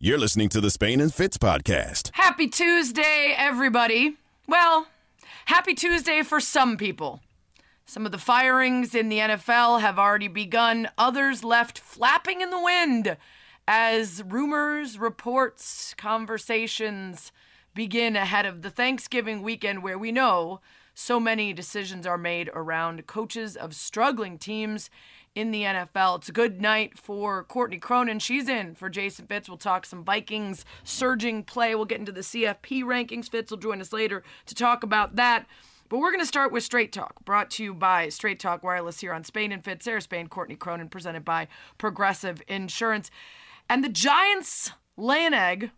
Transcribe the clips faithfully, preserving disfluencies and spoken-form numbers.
You're listening to the Spain and Fitz podcast. Happy Tuesday, everybody. Well, happy Tuesday for some people. Some of the firings in the N F L have already begun. Others left flapping in the wind as rumors, reports, conversations begin ahead of the Thanksgiving weekend where we know so many decisions are made around coaches of struggling teams in the N F L. It's a good night for Courtney Cronin. She's in for Jason Fitz. We'll talk some Vikings surging play. We'll get into the C F P rankings. Fitz will join us later to talk about that. But we're going to start with Straight Talk, brought to you by Straight Talk Wireless here on Spain and Fitz. Sarah Spain, Courtney Cronin, presented by Progressive Insurance. And the Giants lay an egg.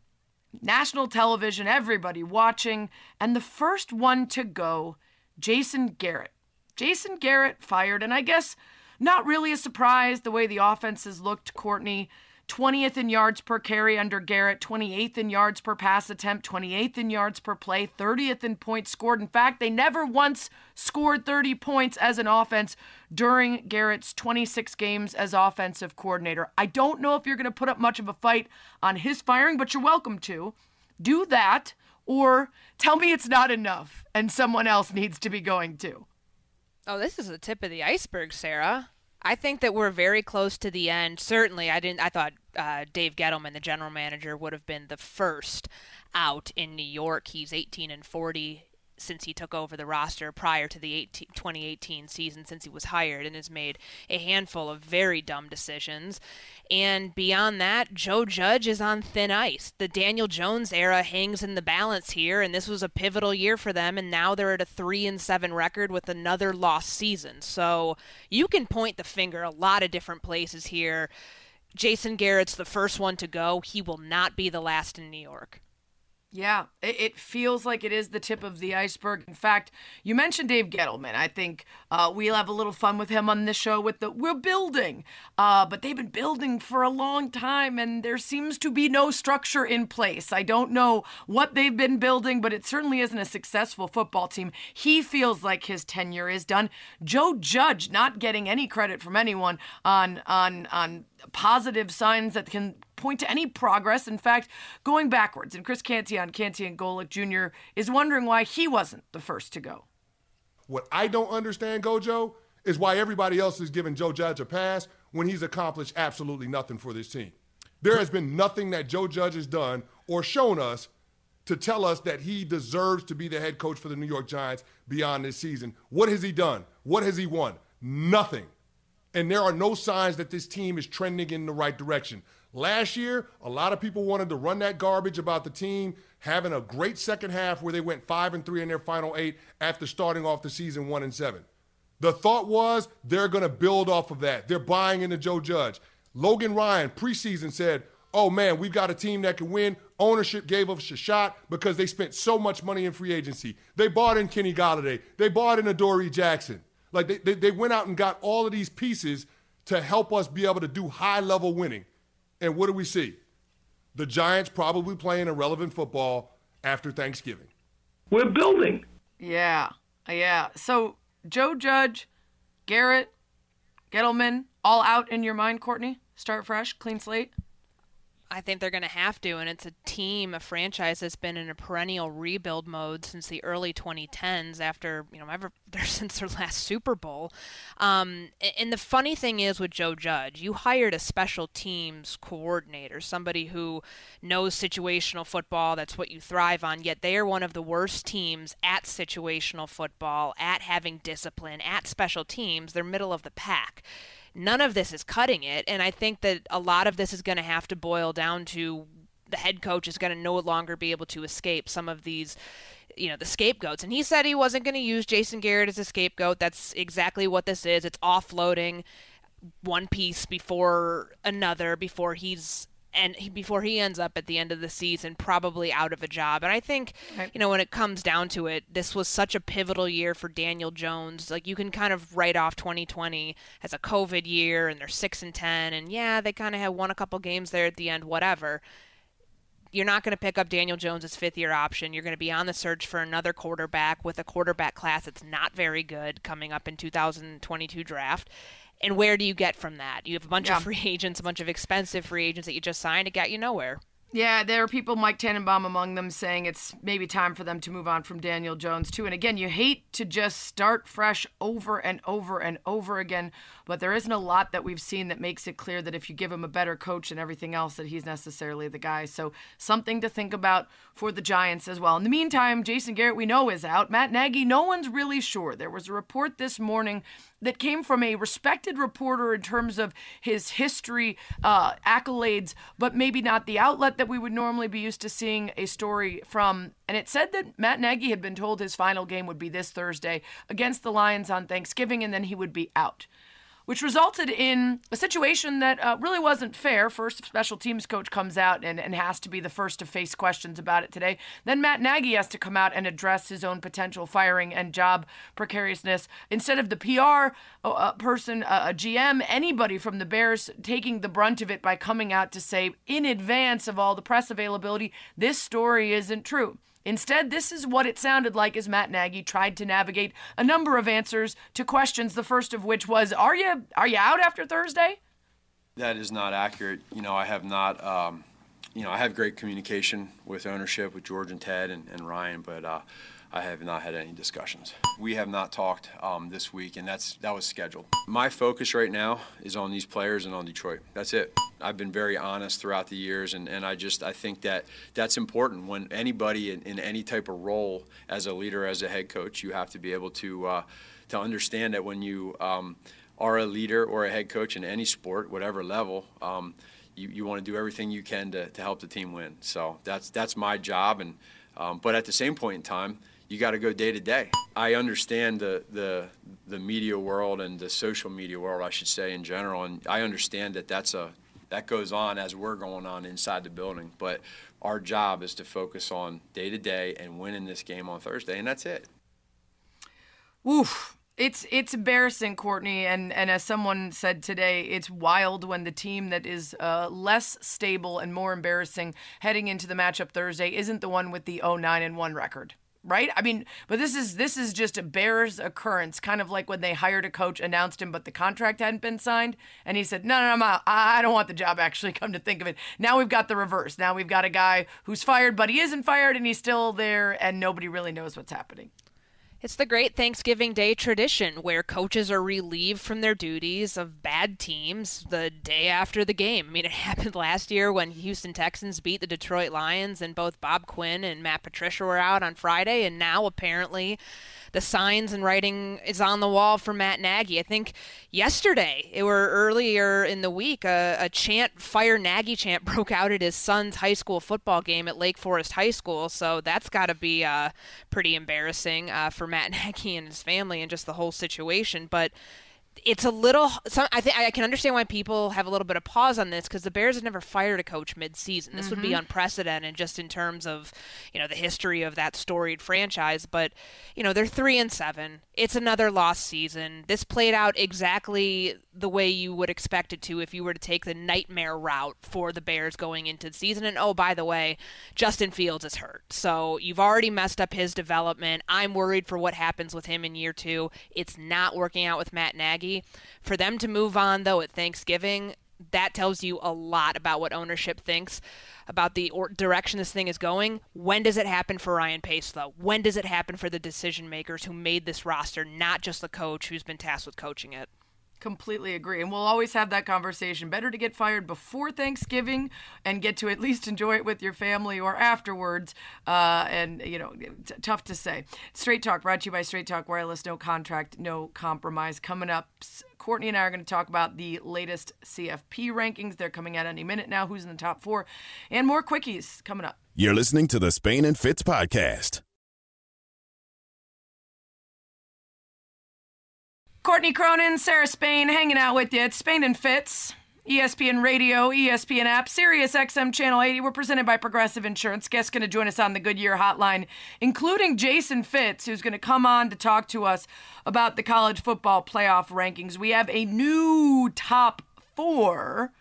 National television, everybody watching. And the first one to go, Jason Garrett. Jason Garrett fired, and I guess not really a surprise the way the offense has looked, Courtney. twentieth in yards per carry under Garrett, twenty-eighth in yards per pass attempt, twenty-eighth in yards per play, thirtieth in points scored. In fact, they never once scored thirty points as an offense during Garrett's twenty-six games as offensive coordinator. I don't know if you're going to put up much of a fight on his firing, but you're welcome to. Do that, or tell me it's not enough and someone else needs to be going too. Oh, this is the tip of the iceberg, Sarah. I think that we're very close to the end. Certainly, I didn't. I thought uh, Dave Gettleman, the general manager, would have been the first out in New York. He's eighteen and forty since he took over the roster prior to the eighteen, twenty eighteen season, since he was hired, and has made a handful of very dumb decisions. And beyond that, Joe Judge is on thin ice. The Daniel Jones era hangs in the balance here, and this was a pivotal year for them, and now they're at a three and seven record with another lost season. So you can point the finger a lot of different places here. Jason Garrett's the first one to go. He will not be the last in New York. Yeah, it feels like it is the tip of the iceberg. In fact, you mentioned Dave Gettleman. I think uh, we'll have a little fun with him on this show with the we're building. Uh, but they've been building for a long time, and there seems to be no structure in place. I don't know what they've been building, but it certainly isn't a successful football team. He feels like his tenure is done. Joe Judge not getting any credit from anyone on on on positive signs that can point to any progress. In fact, going backwards, and Chris Canteon, Canteon Golick Junior is wondering why he wasn't the first to go. What I don't understand, Gojo, is why everybody else is giving Joe Judge a pass when he's accomplished absolutely nothing for this team. There has been nothing that Joe Judge has done or shown us to tell us that he deserves to be the head coach for the New York Giants beyond this season. What has he done? What has he won? Nothing. And there are no signs that this team is trending in the right direction. Last year, a lot of people wanted to run that garbage about the team having a great second half where they went five and three in their final eight after starting off the season one and seven. The thought was they're going to build off of that. They're buying into Joe Judge. Logan Ryan preseason said, oh, man, we've got a team that can win. Ownership gave us a shot because they spent so much money in free agency. They bought in Kenny Galladay. They bought in Adoree Jackson. Like, they, they, they went out and got all of these pieces to help us be able to do high-level winning. And what do we see? The Giants probably playing irrelevant football after Thanksgiving. We're building. Yeah, yeah. So, Joe Judge, Garrett, Gettleman, all out in your mind, Courtney? Start fresh, clean slate? I think they're going to have to, and it's a team, a franchise that's been in a perennial rebuild mode since the early twenty tens after, you know, ever since their last Super Bowl. Um, and the funny thing is with Joe Judge, you hired a special teams coordinator, somebody who knows situational football, that's what you thrive on, yet they are one of the worst teams at situational football, at having discipline, at special teams. They're middle of the pack. None of this is cutting it, and I think that a lot of this is going to have to boil down to the head coach is going to no longer be able to escape some of these, you know, the scapegoats. And he said he wasn't going to use Jason Garrett as a scapegoat. That's exactly what this is. It's offloading one piece before another before he's and before he ends up at the end of the season probably out of a job. And I think, okay. you know, when it comes down to it, this was such a pivotal year for Daniel Jones. Like, you can kind of write off twenty twenty as a COVID year, and they're six and ten, and yeah, they kind of have won a couple games there at the end, whatever. You're not going to pick up Daniel Jones' fifth-year option. You're going to be on the search for another quarterback with a quarterback class that's not very good coming up in two thousand twenty-two draft. And where do you get from that? You have a bunch yeah. of free agents, a bunch of expensive free agents that you just signed. It got you nowhere. Yeah, there are people, Mike Tannenbaum among them, saying it's maybe time for them to move on from Daniel Jones, too. And again, you hate to just start fresh over and over and over again, but there isn't a lot that we've seen that makes it clear that if you give him a better coach and everything else, that he's necessarily the guy. So something to think about for the Giants as well. In the meantime, Jason Garrett, we know, is out. Matt Nagy, no one's really sure. There was a report this morning that came from a respected reporter in terms of his history, uh, accolades, but maybe not the outlet that we would normally be used to seeing a story from. And it said that Matt Nagy had been told his final game would be this Thursday against the Lions on Thanksgiving, and then he would be out, which resulted in a situation that uh, really wasn't fair. First, special teams coach comes out and, and has to be the first to face questions about it today. Then Matt Nagy has to come out and address his own potential firing and job precariousness. Instead of the P R uh, person, uh, a G M, anybody from the Bears taking the brunt of it by coming out to say in advance of all the press availability, this story isn't true. Instead, this is what it sounded like as Matt Nagy tried to navigate a number of answers to questions, the first of which was, are you are you out after Thursday? That is not accurate. You know, I have not, um, you know, I have great communication with ownership, with George and Ted and, and Ryan, but uh, I have not had any discussions. We have not talked um, this week, and that's that was scheduled. My focus right now is on these players and on Detroit. That's it. I've been very honest throughout the years, and, and I just I think that that's important. When anybody in, in any type of role, as a leader, as a head coach, you have to be able to uh, to understand that when you um, are a leader or a head coach in any sport, whatever level, um, you, you want to do everything you can to, to help the team win. So that's that's my job, and um, but at the same point in time, you got to go day to day. I understand the, the the media world and the social media world, I should say, in general, and I understand that that's a That goes on as we're going on inside the building. But our job is to focus on day-to-day and winning this game on Thursday, and that's it. Oof. It's it's embarrassing, Courtney, and, and as someone said today, it's wild when the team that is uh, less stable and more embarrassing heading into the matchup Thursday isn't the one with the oh nine and one record. Right? I mean, but this is this is just a Bears occurrence, kind of like when they hired a coach, announced him, but the contract hadn't been signed, and he said, no, no, no, I'm I don't want the job, actually, come to think of it. Now we've got the reverse. Now we've got a guy who's fired, but he isn't fired, and he's still there, and nobody really knows what's happening. It's the great Thanksgiving Day tradition where coaches are relieved from their duties of bad teams the day after the game. I mean, it happened last year when Houston Texans beat the Detroit Lions and both Bob Quinn and Matt Patricia were out on Friday, and now apparently the signs and writing is on the wall for Matt Nagy. I think yesterday, it were earlier in the week, a, a chant, Fire Nagy chant, broke out at his son's high school football game at Lake Forest High School. So that's got to be uh, pretty embarrassing uh, for Matt Nagy and his family and just the whole situation. But it's a little some, I think I can understand why people have a little bit of pause on this, because the Bears have never fired a coach mid-season. This mm-hmm. would be unprecedented just in terms of, you know, the history of that storied franchise. But, you know, they're three and seven. It's another lost season. This played out exactly the way you would expect it to if you were to take the nightmare route for the Bears going into the season. And, oh, by the way, Justin Fields is hurt. So you've already messed up his development. I'm worried for what happens with him in year two. It's not working out with Matt Nagy. For them to move on, though, at Thanksgiving, that tells you a lot about what ownership thinks about the or- direction this thing is going. When does it happen for Ryan Pace, though? When does it happen for the decision makers who made this roster, not just the coach who's been tasked with coaching it? Completely agree. And we'll always have that conversation. Better to get fired before Thanksgiving and get to at least enjoy it with your family, or afterwards. Uh, and, you know, t- tough to say. Straight Talk, brought to you by Straight Talk Wireless. No contract, no compromise. Coming up, Courtney and I are going to talk about the latest C F P rankings. They're coming out any minute now. Who's in the top four? And more quickies coming up. You're listening to the Spain and Fitz podcast. Courtney Cronin, Sarah Spain, hanging out with you. It's Spain and Fitz, E S P N Radio, E S P N app, Sirius X M Channel eighty. We're presented by Progressive Insurance. Guests going to join us on the Goodyear Hotline, including Jason Fitz, who's going to come on to talk to us about the college football playoff rankings. We have a new top four.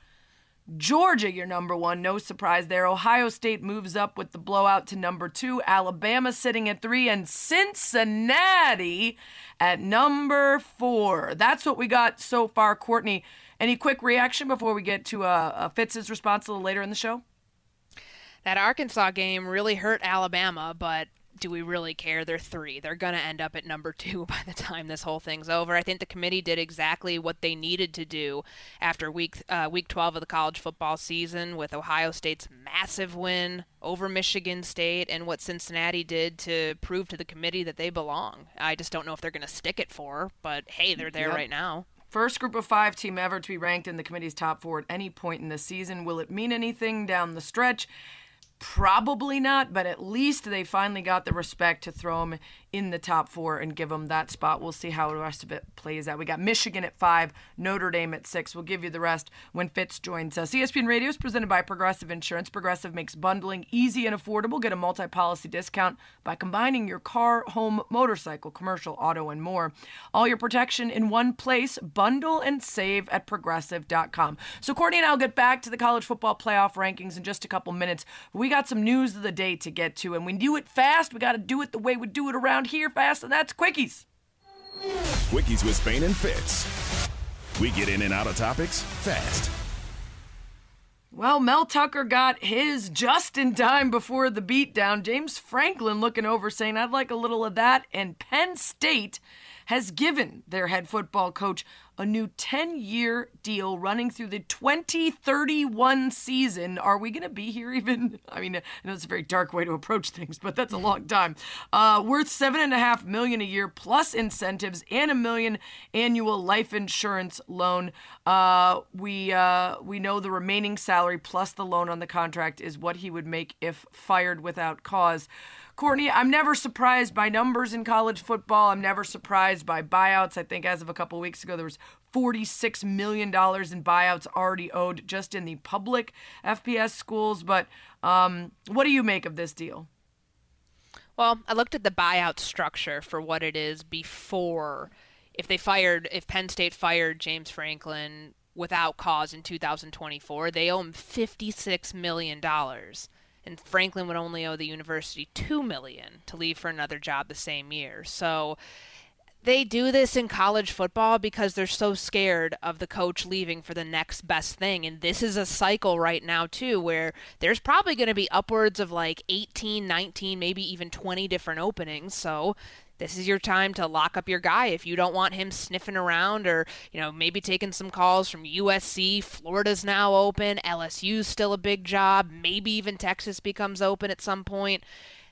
Georgia, your number one, no surprise there. Ohio State moves up with the blowout to number two. Alabama sitting at three, and Cincinnati at number four. That's what we got so far, Courtney. Any quick reaction before we get to uh, Fitz's response a little later in the show? that Arkansas game really hurt Alabama, but do we really care? They're three. They're going to end up at number two by the time this whole thing's over. I think the committee did exactly what they needed to do after week uh, week twelve of the college football season with Ohio State's massive win over Michigan State and what Cincinnati did to prove to the committee that they belong. I just don't know if they're going to stick it for, but hey, they're there yep. right now. First group of five team ever to be ranked in the committee's top four at any point in the season. Will it mean anything down the stretch? Probably not, but at least they finally got the respect to throw him in the top four and give him that spot. We'll see how the rest of it plays out. We got Michigan at five, Notre Dame at six. We'll give you the rest when Fitz joins us. E S P N Radio is presented by Progressive Insurance. Progressive makes bundling easy and affordable. Get a multi-policy discount by combining your car, home, motorcycle, commercial, auto, and more. All your protection in one place. Bundle and save at progressive dot com. So Courtney and I will get back to the college football playoff rankings in just a couple minutes. We We got some news of the day to get to, and we do it fast. We got to do it the way we do it around here fast, and that's Quickies. Quickies with Spain and Fitz. We get in and out of topics fast. Well, Mel Tucker got his just in time before the beatdown. James Franklin looking over saying, I'd like a little of that. And Penn State has given their head football coach a new ten-year deal running through the twenty thirty-one season. Are we going to be here even? I mean, I know it's a very dark way to approach things, but that's a long time. Uh, worth seven point five million dollars a year plus incentives and a million annual life insurance loan. Uh, we uh, we know the remaining salary plus the loan on the contract is what he would make if fired without cause. Courtney, I'm never surprised by numbers in college football. I'm never surprised by buyouts. I think as of a couple of weeks ago, there was forty-six million dollars in buyouts already owed just in the public F B S schools. But um, what do you make of this deal? Well, I looked at the buyout structure for what it is before. If they fired, if Penn State fired James Franklin without cause in two thousand twenty-four, they owe him fifty-six million dollars. And Franklin would only owe the university two million dollars to leave for another job the same year. So they do this in college football because they're so scared of the coach leaving for the next best thing. And this is a cycle right now, too, where there's probably going to be upwards of like eighteen, nineteen, maybe even twenty different openings. So this is your time to lock up your guy if you don't want him sniffing around or, you know, maybe taking some calls from U S C. Florida's now open. L S U's still a big job. Maybe even Texas becomes open at some point.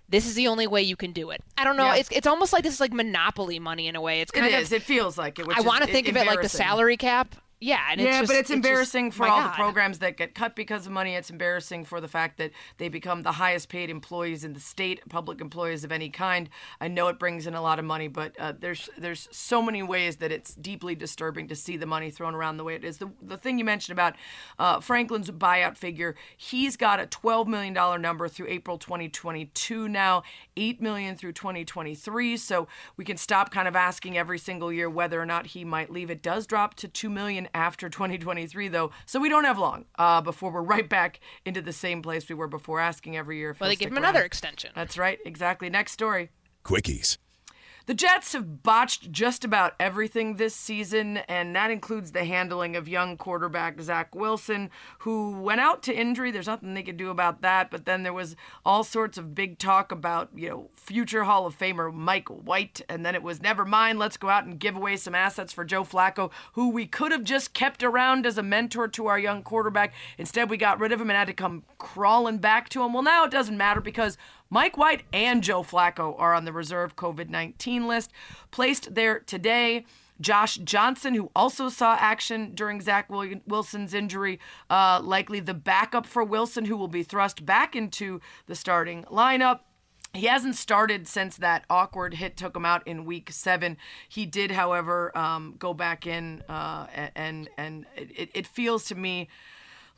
This is the only way you can do it. I don't know. Yeah. It's it's almost like this is like monopoly money in a way. It's kind it of, is. It feels like it. Which I want to think of it like the salary cap. Yeah, and yeah, it's just, but it's, it's embarrassing just, for all God. the programs that get cut because of money. It's embarrassing for the fact that they become the highest-paid employees in the state, public employees of any kind. I know it brings in a lot of money, but uh, there's there's so many ways that it's deeply disturbing to see the money thrown around the way it is. The the thing you mentioned about uh, Franklin's buyout figure, he's got a twelve million dollars number through April twenty twenty-two now, eight million dollars through twenty twenty-three. So we can stop kind of asking every single year whether or not he might leave. It does drop to two million dollars after twenty twenty-three, though, so we don't have long uh, before we're right back into the same place we were before, asking every year. If well, they give him another extension. That's right, exactly. Next story. Quickies. The Jets have botched just about everything this season, and that includes the handling of young quarterback Zach Wilson, who went out to injury. There's nothing they could do about that, but then there was all sorts of big talk about, you know, future Hall of Famer Mike White, and then it was, never mind, let's go out and give away some assets for Joe Flacco, who we could have just kept around as a mentor to our young quarterback. Instead, we got rid of him and had to come crawling back to him. Well, now it doesn't matter because Mike White and Joe Flacco are on the reserve COVID nineteen list, placed there today. Josh Johnson, who also saw action during Zach Wilson's injury, uh, likely the backup for Wilson, who will be thrust back into the starting lineup. He hasn't started since that awkward hit took him out in week seven. He did, however, um, go back in, uh, and and it, it feels to me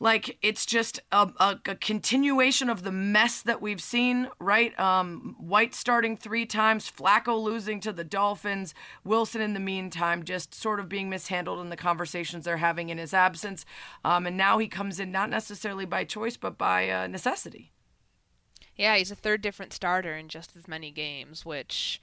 like it's just a, a, a continuation of the mess that we've seen, right? Um, White starting three times, Flacco losing to the Dolphins, Wilson in the meantime just sort of being mishandled in the conversations they're having in his absence. Um, and now he comes in not necessarily by choice, but by uh, necessity. Yeah, he's a third different starter in just as many games, which,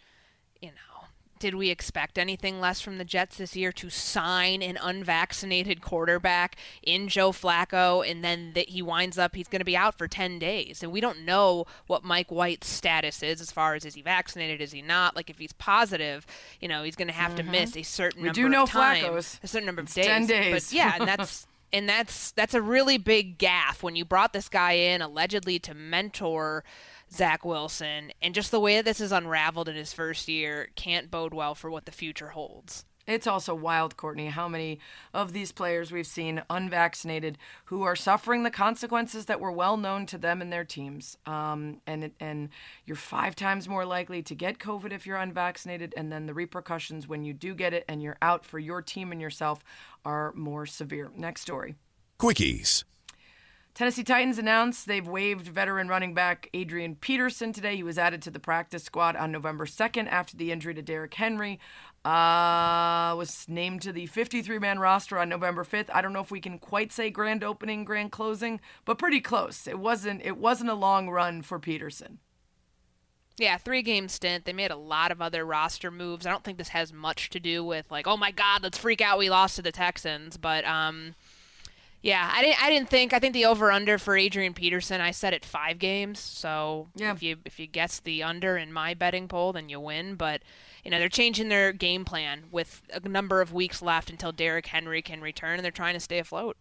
you know, Did we expect anything less from the Jets this year to sign an unvaccinated quarterback in Joe Flacco, and then that he winds up, he's going to be out for ten days. And we don't know what Mike White's status is as far as is he vaccinated, is he not? Like, if he's positive, you know, he's going to have mm-hmm. to miss a certain we number do know of time, Flacco's. a certain number of it's days. ten days. But yeah, and that's... And that's that's a really big gaffe when you brought this guy in allegedly to mentor Zach Wilson, and just the way that this is unraveled in his first year can't bode well for what the future holds. It's also wild, Courtney, how many of these players we've seen unvaccinated who are suffering the consequences that were well known to them and their teams. Um, and and you're five times more likely to get COVID if you're unvaccinated, and then the repercussions when you do get it and you're out for your team and yourself are more severe. Next story. Quickies. Tennessee Titans announced they've waived veteran running back Adrian Peterson today. He was added to the practice squad on November second after the injury to Derrick Henry. Uh, was named to the fifty-three man roster on November fifth. I don't know if we can quite say grand opening, grand closing, but pretty close. It wasn't, it wasn't a long run for Peterson. Yeah, three-game stint. They made a lot of other roster moves. I don't think this has much to do with, like, oh, my God, let's freak out, we lost to the Texans. But, um... Yeah, I didn't. I didn't think. I think the over/under for Adrian Peterson, I set at five games. So yeah. if you if you guess the under in my betting poll, then you win. But you know they're changing their game plan with a number of weeks left until Derrick Henry can return, and they're trying to stay afloat.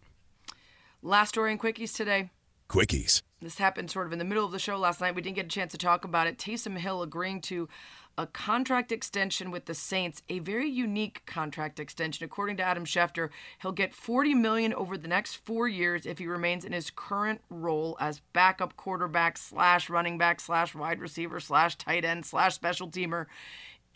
Last story in Quickies today. Quickies. This happened sort of in the middle of the show last night. We didn't get a chance to talk about it. Taysom Hill agreeing to a contract extension with the Saints, a very unique contract extension. According to Adam Schefter, he'll get forty million dollars over the next four years if he remains in his current role as backup quarterback slash running back slash wide receiver slash tight end slash special teamer.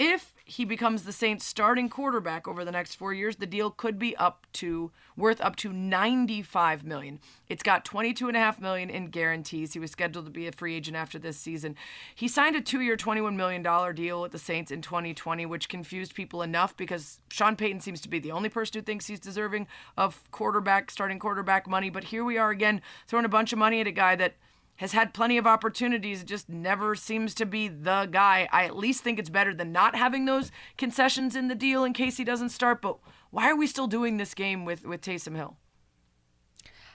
If he becomes the Saints' starting quarterback over the next four years, the deal could be up to worth up to ninety-five million dollars. It's got twenty-two point five million dollars in guarantees. He was scheduled to be a free agent after this season. He signed a two-year, twenty-one million dollars deal with the Saints in twenty twenty, which confused people enough because Sean Payton seems to be the only person who thinks he's deserving of quarterback, starting quarterback money. But here we are again, throwing a bunch of money at a guy that has had plenty of opportunities, just never seems to be the guy. I at least think it's better than not having those concessions in the deal in case he doesn't start, but why are we still doing this game with, with Taysom Hill?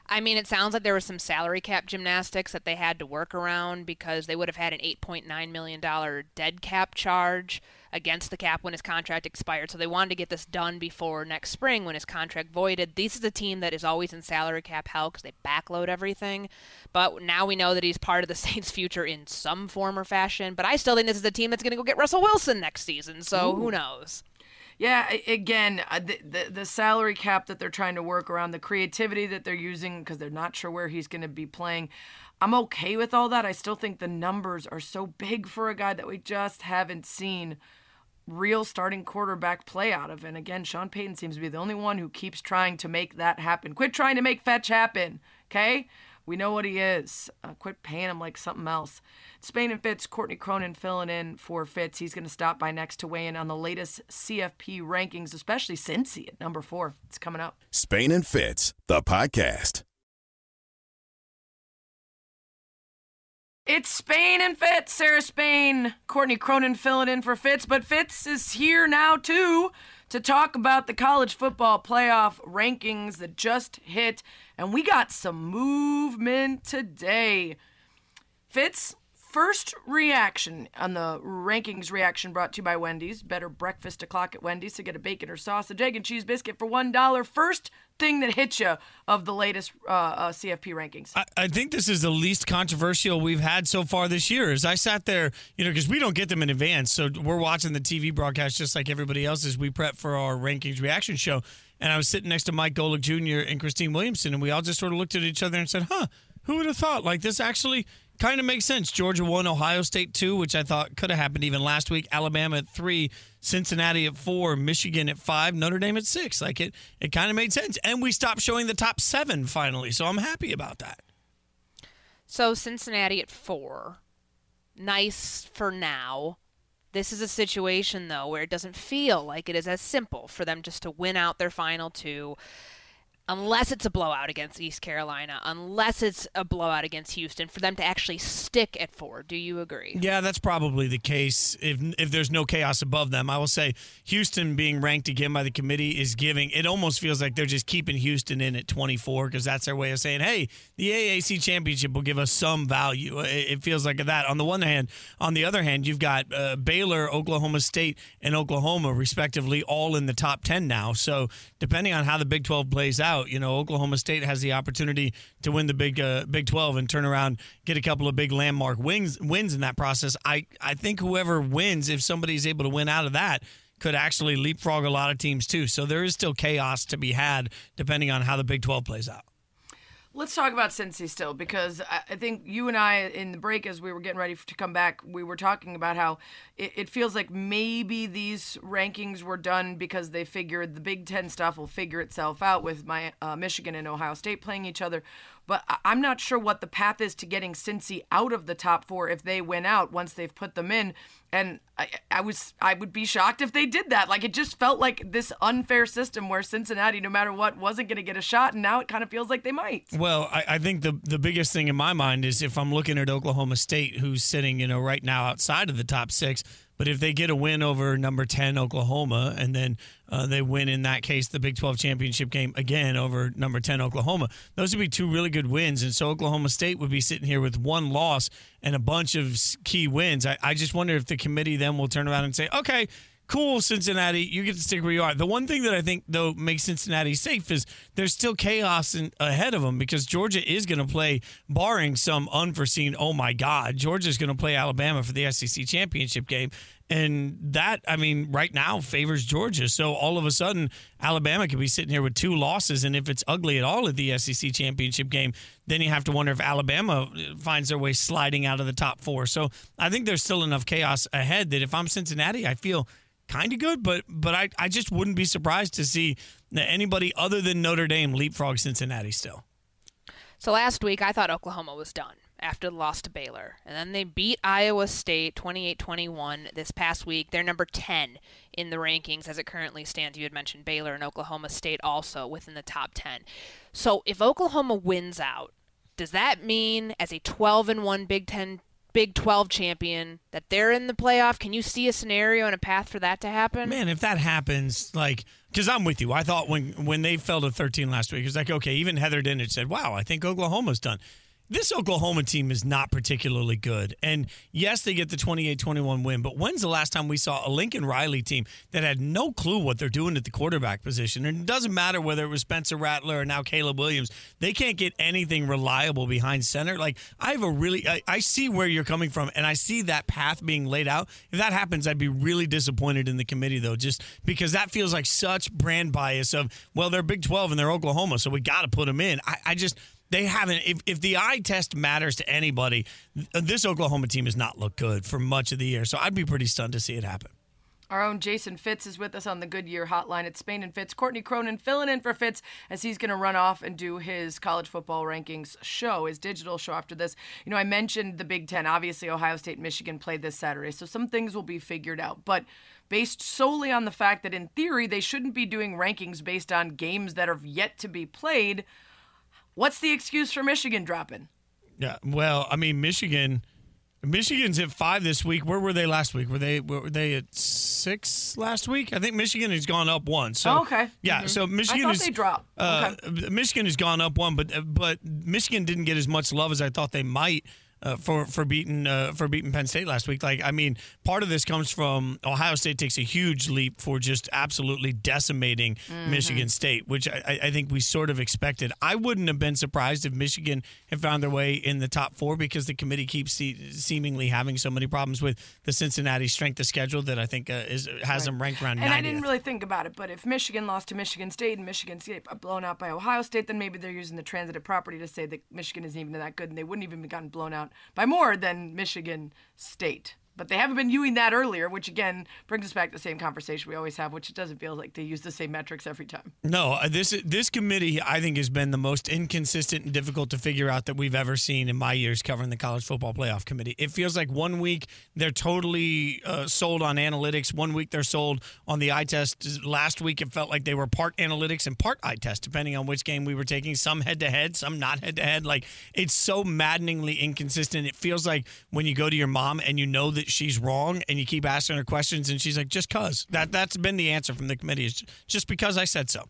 I mean, it sounds like there was some salary cap gymnastics that they had to work around because they would have had an eight point nine million dollars dead cap charge against the cap when his contract expired. So they wanted to get this done before next spring when his contract voided. This is a team that is always in salary cap hell because they backload everything. But now we know that he's part of the Saints' future in some form or fashion. But I still think this is a team that's going to go get Russell Wilson next season. So Ooh. Who knows? Yeah, again, the, the the salary cap that they're trying to work around, the creativity that they're using because they're not sure where he's going to be playing. I'm okay with all that. I still think the numbers are so big for a guy that we just haven't seen real starting quarterback play out of. And again, Sean Payton seems to be the only one who keeps trying to make that happen. Quit trying to make fetch happen, okay? We know what he is. Uh, quit paying him like something else. Spain and Fitz, Courtney Cronin filling in for Fitz. He's going to stop by next to weigh in on the latest C F P rankings, especially Cincy at number four. It's coming up. Spain and Fitz, the podcast. It's Spain and Fitz. Sarah Spain, Courtney Cronin filling in for Fitz, but Fitz is here now too to talk about the college football playoff rankings that just hit, and we got some movement today. Fitz, first reaction on the rankings reaction brought to you by Wendy's. Better breakfast o'clock at Wendy's to get a bacon or sausage, egg, and cheese biscuit for one dollar. First thing that hits you of the latest uh, uh, C F P rankings. I, I think this is the least controversial we've had so far this year. As I sat there, you know, because we don't get them in advance, so we're watching the T V broadcast just like everybody else as we prep for our rankings reaction show. And I was sitting next to Mike Golick Junior and Christine Williamson, and we all just sort of looked at each other and said, huh, who would have thought? Like, this actually kind of makes sense. Georgia one, Ohio State two, which I thought could have happened even last week. Alabama at three, Cincinnati at four, Michigan at five, Notre Dame at six. Like, it, it kind of made sense. And we stopped showing the top seven finally, so I'm happy about that. So Cincinnati at four. Nice for now. This is a situation, though, where it doesn't feel like it is as simple for them just to win out their final two. unless it's a blowout against East Carolina, unless it's a blowout against Houston, for them to actually stick at four. Do you agree? Yeah, that's probably the case if if there's no chaos above them. I will say Houston being ranked again by the committee is giving – it almost feels like they're just keeping Houston in at twenty-four because that's their way of saying, hey, the A A C championship will give us some value. It feels like that on the one hand. On the other hand, you've got uh, Baylor, Oklahoma State, and Oklahoma, respectively, all in the top ten now. So depending on how the Big twelve plays out, you know, Oklahoma State has the opportunity to win the Big uh, Big twelve and turn around, get a couple of big landmark wins wins in that process. I, I think whoever wins, if somebody's able to win out of that, could actually leapfrog a lot of teams too. So there is still chaos to be had depending on how the Big twelve plays out. Let's talk about Cincy still, because I think you and I in the break as we were getting ready to come back, we were talking about how it, it feels like maybe these rankings were done because they figured the Big Ten stuff will figure itself out with my uh, Michigan and Ohio State playing each other. But I'm not sure what the path is to getting Cincy out of the top four if they win out once they've put them in. And I, I was I would be shocked if they did that. Like, it just felt like this unfair system where Cincinnati, no matter what, wasn't going to get a shot, and now it kind of feels like they might. Well, I, I think the, the biggest thing in my mind is if I'm looking at Oklahoma State, who's sitting, you know, right now outside of the top six, but if they get a win over number ten Oklahoma, and then uh, they win, in that case, the Big twelve championship game again over number ten Oklahoma, those would be two really good wins. And so Oklahoma State would be sitting here with one loss and a bunch of key wins. I, I just wonder if the committee then will turn around and say, okay, cool, Cincinnati, you get to stick where you are. The one thing that I think, though, makes Cincinnati safe is there's still chaos in, ahead of them, because Georgia is going to play, barring some unforeseen, oh, my God, Georgia's going to play Alabama for the S E C championship game. And that, I mean, right now favors Georgia. So all of a sudden, Alabama could be sitting here with two losses. And if it's ugly at all at the S E C championship game, then you have to wonder if Alabama finds their way sliding out of the top four. So I think there's still enough chaos ahead that if I'm Cincinnati, I feel kind of good, but but I, I just wouldn't be surprised to see anybody other than Notre Dame leapfrog Cincinnati still. So last week, I thought Oklahoma was done after the loss to Baylor. And then they beat Iowa State twenty-eight twenty-one this past week. They're number ten in the rankings as it currently stands. You had mentioned Baylor and Oklahoma State also within the top ten. So if Oklahoma wins out, does that mean as a twelve and one Big Ten Big twelve champion that they're in the playoff? Can you see a scenario and a path for that to happen? Man, if that happens, like, because I'm with you. I thought when when they fell to thirteen last week, it was like, okay, even Heather Dinich said, wow, I think Oklahoma's done. This Oklahoma team is not particularly good. And yes, they get the twenty-eight twenty-one win, but when's the last time we saw a Lincoln Riley team that had no clue what they're doing at the quarterback position? And it doesn't matter whether it was Spencer Rattler or now Caleb Williams. They can't get anything reliable behind center. Like, I have a really, I, I see where you're coming from, and I see that path being laid out. If that happens, I'd be really disappointed in the committee, though, just because that feels like such brand bias of, well, they're Big twelve and they're Oklahoma, so we got to put them in. I, I just... They haven't. If, if the eye test matters to anybody, this Oklahoma team has not looked good for much of the year. So I'd be pretty stunned to see it happen. Our own Jason Fitz is with us on the Goodyear Hotline. It's Spain and Fitz. Courtney Cronin filling in for Fitz as he's going to run off and do his college football rankings show, his digital show after this. You know, I mentioned the Big Ten. Obviously, Ohio State and Michigan played this Saturday, so some things will be figured out. But based solely on the fact that, in theory, they shouldn't be doing rankings based on games that are yet to be played, what's the excuse for Michigan dropping? Yeah, well, I mean, Michigan, Michigan's at five this week. Where were they last week? Were they were they at six last week? I think Michigan has gone up one. So, oh, okay. Yeah, mm-hmm. so Michigan I thought is, they dropped. Uh, okay. Michigan has gone up one, but but Michigan didn't get as much love as I thought they might. Uh, for for beating uh, for beating Penn State last week. Like, I mean, part of this comes from Ohio State takes a huge leap for just absolutely decimating mm-hmm. Michigan State, which I, I think we sort of expected. I wouldn't have been surprised if Michigan had found their way in the top four, because the committee keeps see, seemingly having so many problems with the Cincinnati strength of schedule that I think uh, is has right. them ranked around and ninetieth. I didn't really think about it, but if Michigan lost to Michigan State and Michigan State blown out by Ohio State, then maybe they're using the transitive property to say that Michigan isn't even that good and they wouldn't even have gotten blown out by more than Michigan State. But they haven't been doing that earlier, which, again, brings us back to the same conversation we always have, which it doesn't feel like they use the same metrics every time. No, this this committee, I think, has been the most inconsistent and difficult to figure out that we've ever seen in my years covering the College Football Playoff Committee. It feels like one week they're totally uh, sold on analytics. One week they're sold on the eye test. Last week it felt like they were part analytics and part eye test, depending on which game we were taking. Some head-to-head, some not head-to-head. Like, it's so maddeningly inconsistent. It feels like when you go to your mom and you know that she's wrong and you keep asking her questions and she's like, just cause. That, that's been the answer from the committee, is just because I said so.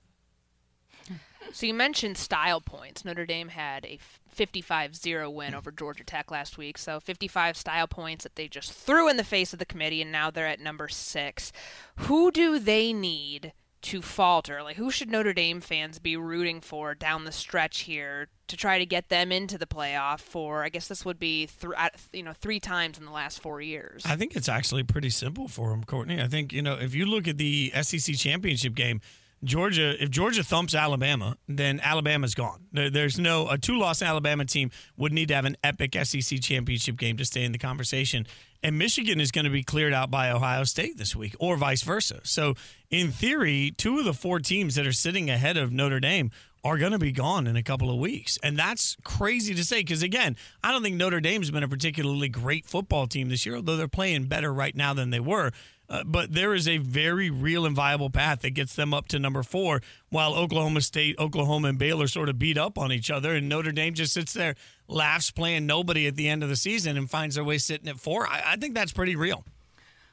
So you mentioned style points. Notre Dame had a fifty-five zero win over Georgia Tech last week, so fifty-five style points that they just threw in the face of the committee, and now they're at number six. Who do they need to falter? Like, who should Notre Dame fans be rooting for down the stretch here to try to get them into the playoff for, I guess this would be th- you know three times in the last four years? I think it's actually pretty simple for them, Courtney. I think, you know, if you look at the S E C championship game, Georgia, if Georgia thumps Alabama, then Alabama's gone. There, there's no, a two-loss Alabama team would need to have an epic S E C championship game to stay in the conversation. And Michigan is going to be cleared out by Ohio State this week, or vice versa. So, in theory, two of the four teams that are sitting ahead of Notre Dame are going to be gone in a couple of weeks. And that's crazy to say because, again, I don't think Notre Dame's been a particularly great football team this year, although they're playing better right now than they were. Uh, but there is a very real and viable path that gets them up to number four, while Oklahoma State, Oklahoma, and Baylor sort of beat up on each other, and Notre Dame just sits there, laughs, playing nobody at the end of the season, and finds their way sitting at four. I, I think that's pretty real.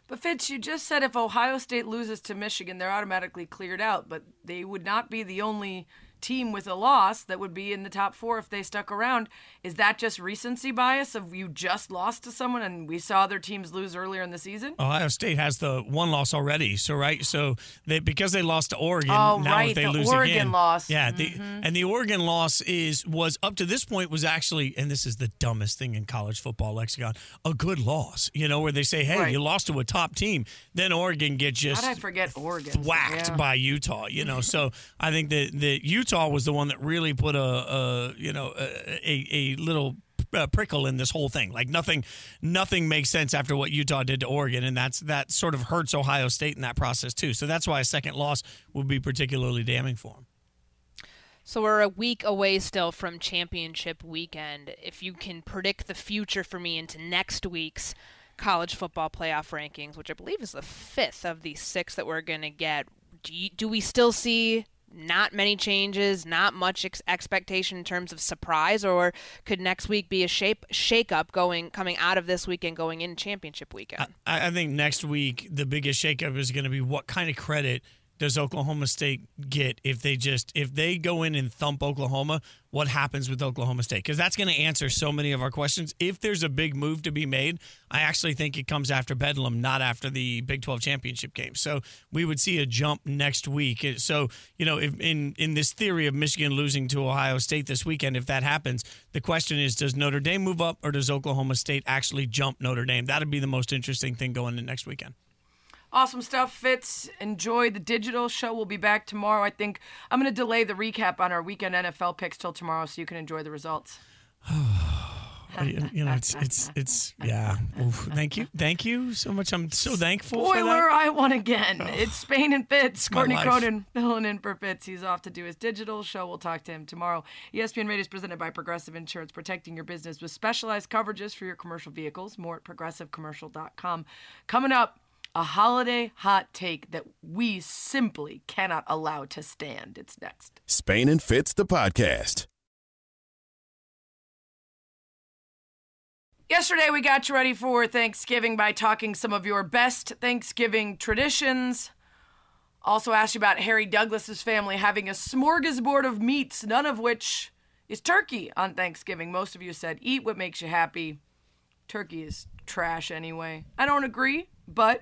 But, Fitz, you just said if Ohio State loses to Michigan, they're automatically cleared out, but they would not be the only team with a loss that would be in the top four if they stuck around. Is that just recency bias of you just lost to someone and we saw their teams lose earlier in the season? Ohio State has the one loss already, so right, so they, because they lost to Oregon, oh, now right, if they the lose Oregon again, loss. Yeah, mm-hmm. the, and the Oregon loss is was up to this point was actually, and this is the dumbest thing in college football lexicon, a good loss. You know, where they say, hey, right. you lost to a top team, then Oregon gets just How'd I forget Oregon whacked yeah. by Utah. You know, so I think that that Utah. Utah was the one that really put a, a you know a, a little prickle in this whole thing. Like nothing, nothing makes sense after what Utah did to Oregon, and that's that sort of hurts Ohio State in that process too. So that's why a second loss would be particularly damning for them. So we're a week away still from championship weekend. If you can predict the future for me into next week's college football playoff rankings, which I believe is the fifth of the six that we're going to get, do, you, do we still see? Not many changes, not much ex- expectation in terms of surprise, or could next week be a shape shakeup going coming out of this weekend going into championship weekend? I, I think next week the biggest shakeup is going to be what kind of credit does Oklahoma State get if they just if they go in and thump Oklahoma? What happens with Oklahoma State? Because that's going to answer so many of our questions. If there's a big move to be made, I actually think it comes after Bedlam, not after the Big twelve championship game. So we would see a jump next week. So you know, if in in this theory of Michigan losing to Ohio State this weekend, if that happens, the question is, does Notre Dame move up or does Oklahoma State actually jump Notre Dame? That'd be the most interesting thing going into next weekend. Awesome stuff, Fitz. Enjoy the digital show. We'll be back tomorrow. I think I'm going to delay the recap on our weekend N F L picks till tomorrow so you can enjoy the results. you, you know, it's, it's, it's, yeah. Oof. Thank you. Thank you so much. I'm so thankful Spoiler, for that. Spoiler, I won again. Oh. It's Spain and Fitz. Courtney Cronin filling in for Fitz. He's off to do his digital show. We'll talk to him tomorrow. E S P N Radio is presented by Progressive Insurance, protecting your business with specialized coverages for your commercial vehicles. More at progressive commercial dot com. Coming up, a holiday hot take that we simply cannot allow to stand. It's next. Spain and Fitz, the podcast. Yesterday, we got you ready for Thanksgiving by talking some of your best Thanksgiving traditions. Also asked you about Harry Douglas's family having a smorgasbord of meats, none of which is turkey on Thanksgiving. Most of you said, eat what makes you happy. Turkey is trash anyway. I don't agree, but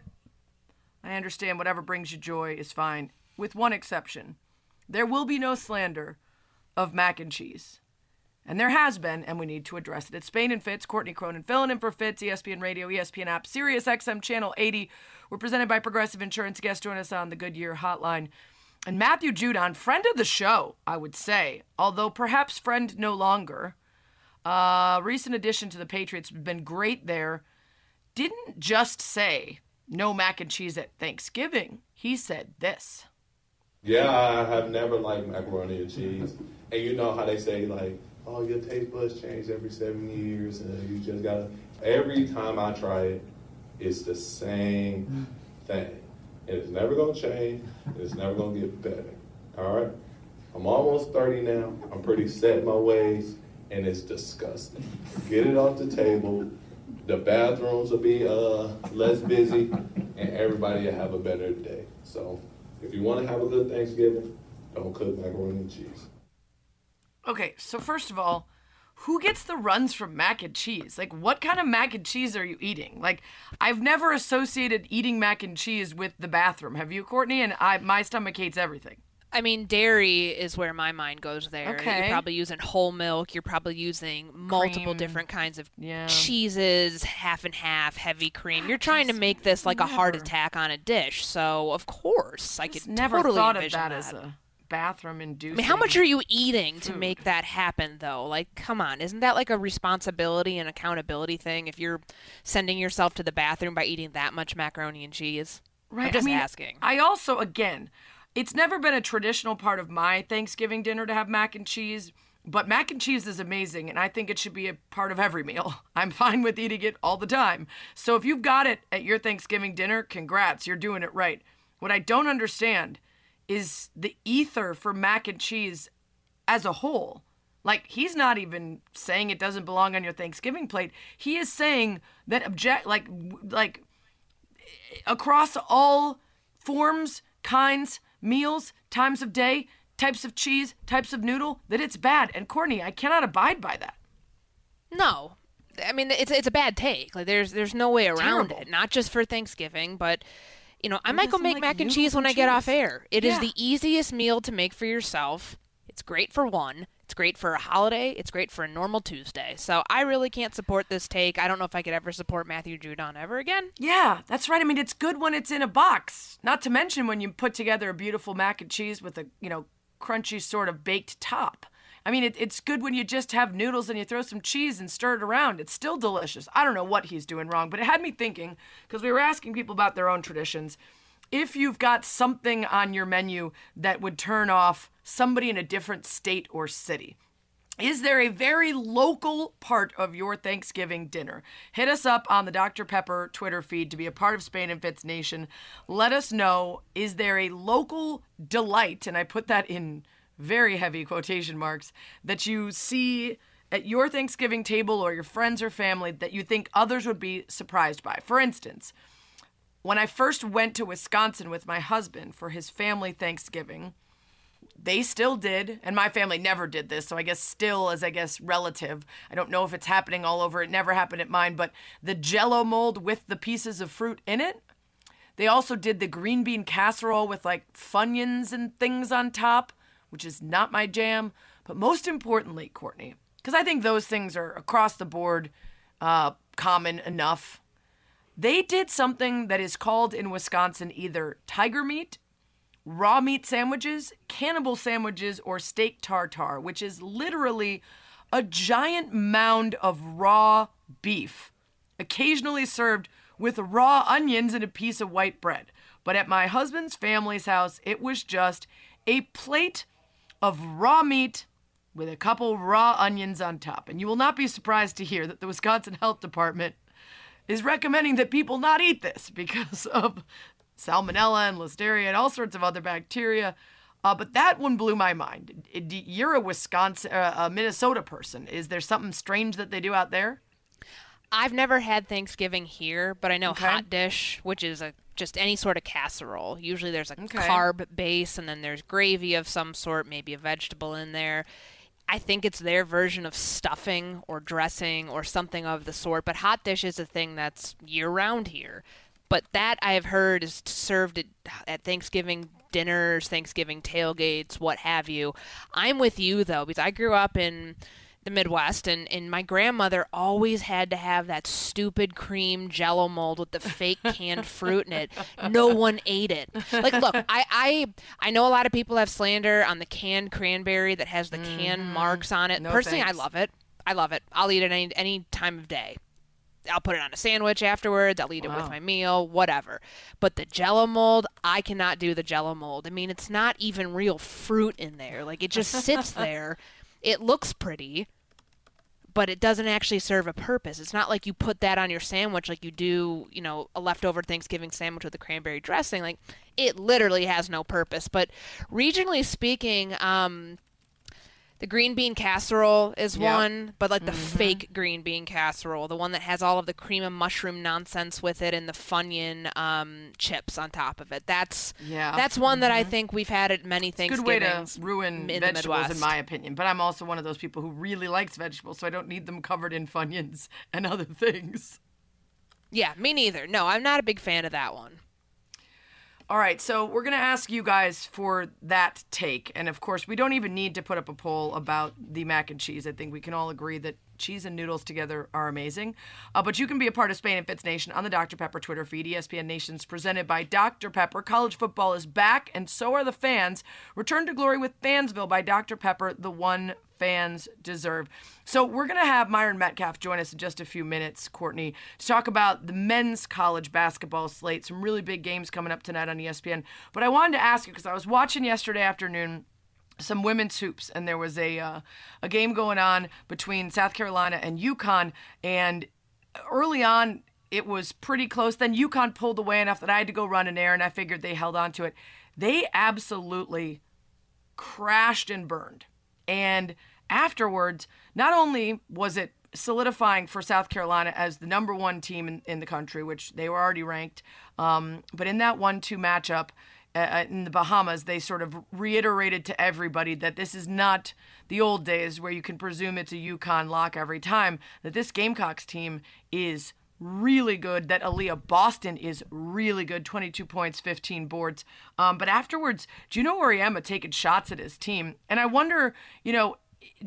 I understand whatever brings you joy is fine, with one exception. There will be no slander of mac and cheese. And there has been, and we need to address it. It's Spain and Fitz, Courtney Cronin filling in for Fitz, E S P N Radio, E S P N app, Sirius X M Channel eighty. We're presented by Progressive Insurance. Guests join us on the Goodyear Hotline. And Matthew Judon, friend of the show, I would say, although perhaps friend no longer. Uh, recent addition to the Patriots, been great there. didn't just say no mac and cheese at Thanksgiving. He said this. Yeah, I have never liked macaroni and cheese. And you know how they say, like, oh, your taste buds change every seven years, and you just gotta. Every time I try it, it's the same thing. And it's never gonna change, and it's never gonna get better. All right? I'm almost thirty now. I'm pretty set in my ways, and it's disgusting. Get it off the table. The bathrooms will be uh, less busy, and everybody will have a better day. So if you want to have a good Thanksgiving, don't cook macaroni and cheese. Okay, so first of all, who gets the runs from mac and cheese? Like, what kind of mac and cheese are you eating? Like, I've never associated eating mac and cheese with the bathroom. Have you, Courtney? And I, my stomach hates everything. I mean, dairy is where my mind goes there. Okay. You're probably using whole milk. You're probably using multiple cream. different kinds of yeah. cheeses, half and half, heavy cream. You're trying to make this like never. a heart attack on a dish. So, of course, I, I could never totally thought of that, that as a bathroom inducing. I mean, how much are you eating food. to make that happen, though? Like, come on. Isn't that like a responsibility and accountability thing if you're sending yourself to the bathroom by eating that much macaroni and cheese? Right. I'm just I mean, asking. I also, again... It's never been a traditional part of my Thanksgiving dinner to have mac and cheese, but mac and cheese is amazing, and I think it should be a part of every meal. I'm fine with eating it all the time. So if you've got it at your Thanksgiving dinner, congrats, you're doing it right. What I don't understand is the ether for mac and cheese as a whole. Like, he's not even saying it doesn't belong on your Thanksgiving plate. He is saying that object, like, like across all forms, kinds, meals, times of day, types of cheese, types of noodle, that it's bad. And Courtney, I cannot abide by that. No. I mean, it's it's a bad take. Like, there's there's no way around Terrible. it. Not just for Thanksgiving, but, you know, I it might go make like mac and cheese when cheese. I get off air. It yeah. is the easiest meal to make for yourself. It's great for one. It's great for a holiday. It's great for a normal Tuesday. So I really can't support this take. I don't know if I could ever support Matthew Judon ever again. Yeah, that's right. I mean, it's good when it's in a box. Not to mention when you put together a beautiful mac and cheese with a, you know, crunchy sort of baked top. I mean, it, it's good when you just have noodles and you throw some cheese and stir it around. It's still delicious. I don't know what he's doing wrong, but it had me thinking, because we were asking people about their own traditions. If you've got something on your menu that would turn off somebody in a different state or city, is there a very local part of your Thanksgiving dinner? Hit us up on the Doctor Pepper Twitter feed to be a part of Spain and Fitz Nation. Let us know, is there a local delight, and I put that in very heavy quotation marks, that you see at your Thanksgiving table or your friends or family that you think others would be surprised by? For instance, when I first went to Wisconsin with my husband for his family Thanksgiving, they still did, and my family never did this, so I guess still is, I guess, relative. I don't know if it's happening all over. It never happened at mine, but the Jell-O mold with the pieces of fruit in it. They also did the green bean casserole with, like, Funyuns and things on top, which is not my jam. But most importantly, Courtney, because I think those things are across the board uh, common enough, they did something that is called in Wisconsin either tiger meat, raw meat sandwiches, cannibal sandwiches, or steak tartare, which is literally a giant mound of raw beef, occasionally served with raw onions and a piece of white bread. But at my husband's family's house, it was just a plate of raw meat with a couple raw onions on top. And you will not be surprised to hear that the Wisconsin Health Department is recommending that people not eat this because of salmonella and listeria and all sorts of other bacteria. Uh, but that one blew my mind. It, it, you're a Wisconsin, uh, a Minnesota person. Is there something strange that they do out there? I've never had Thanksgiving here, but I know okay. hot dish, which is a just any sort of casserole. Usually there's a okay. carb base, and then there's gravy of some sort, maybe a vegetable in there. I think it's their version of stuffing or dressing or something of the sort, but hot dish is a thing that's year-round here. But that, I have heard, is served at, at Thanksgiving dinners, Thanksgiving tailgates, what have you. I'm with you, though, because I grew up in the Midwest, and, and my grandmother always had to have that stupid cream Jell-O mold with the fake canned fruit in it. No one ate it. Like, look, I, I I know a lot of people have slander on the canned cranberry that has the mm, canned marks on it. No Personally, thanks. I love it. I love it. I'll eat it any any time of day. I'll put it on a sandwich afterwards. I'll eat wow. it with my meal, whatever. But the Jell-O mold, I cannot do the Jell-O mold. I mean, it's not even real fruit in there. Like, it just sits there. It looks pretty, but it doesn't actually serve a purpose. It's not like you put that on your sandwich like you do, you know, a leftover Thanksgiving sandwich with a cranberry dressing. Like, it literally has no purpose. But regionally speaking, um, the green bean casserole is yep. one, but like the mm-hmm. fake green bean casserole, the one that has all of the cream and mushroom nonsense with it and the Funyun um, chips on top of it. That's yeah. that's one mm-hmm. that I think we've had at many Thanksgivings. Good way to ruin in vegetables, in my opinion. But I'm also one of those people who really likes vegetables, so I don't need them covered in Funyuns and other things. Yeah, me neither. No, I'm not a big fan of that one. All right, so we're going to ask you guys for that take. And, of course, we don't even need to put up a poll about the mac and cheese. I think we can all agree that cheese and noodles together are amazing. Uh, but you can be a part of Spain and Fitz Nation on the Doctor Pepper Twitter feed. E S P N Nation's presented by Doctor Pepper. College football is back, and so are the fans. Return to glory with Fansville by Doctor Pepper, the one fans deserve. So we're going to have Myron Metcalf join us in just a few minutes, Courtney, to talk about the men's college basketball slate. Some really big games coming up tonight on E S P N. But I wanted to ask you, because I was watching yesterday afternoon some women's hoops, and there was a uh, a game going on between South Carolina and UConn, and early on it was pretty close. Then UConn pulled away enough that I had to go run an errand. I figured they held on to it. They absolutely crashed and burned. And afterwards, not only was it solidifying for South Carolina as the number one team in, in the country, which they were already ranked, um, but in that one two matchup, Uh, in the Bahamas, they sort of reiterated to everybody that this is not the old days where you can presume it's a UConn lock every time, that this Gamecocks team is really good, that Aaliyah Boston is really good, twenty-two points, fifteen boards. Um, but afterwards, do you know where Emma taking shots at his team? And I wonder, you know,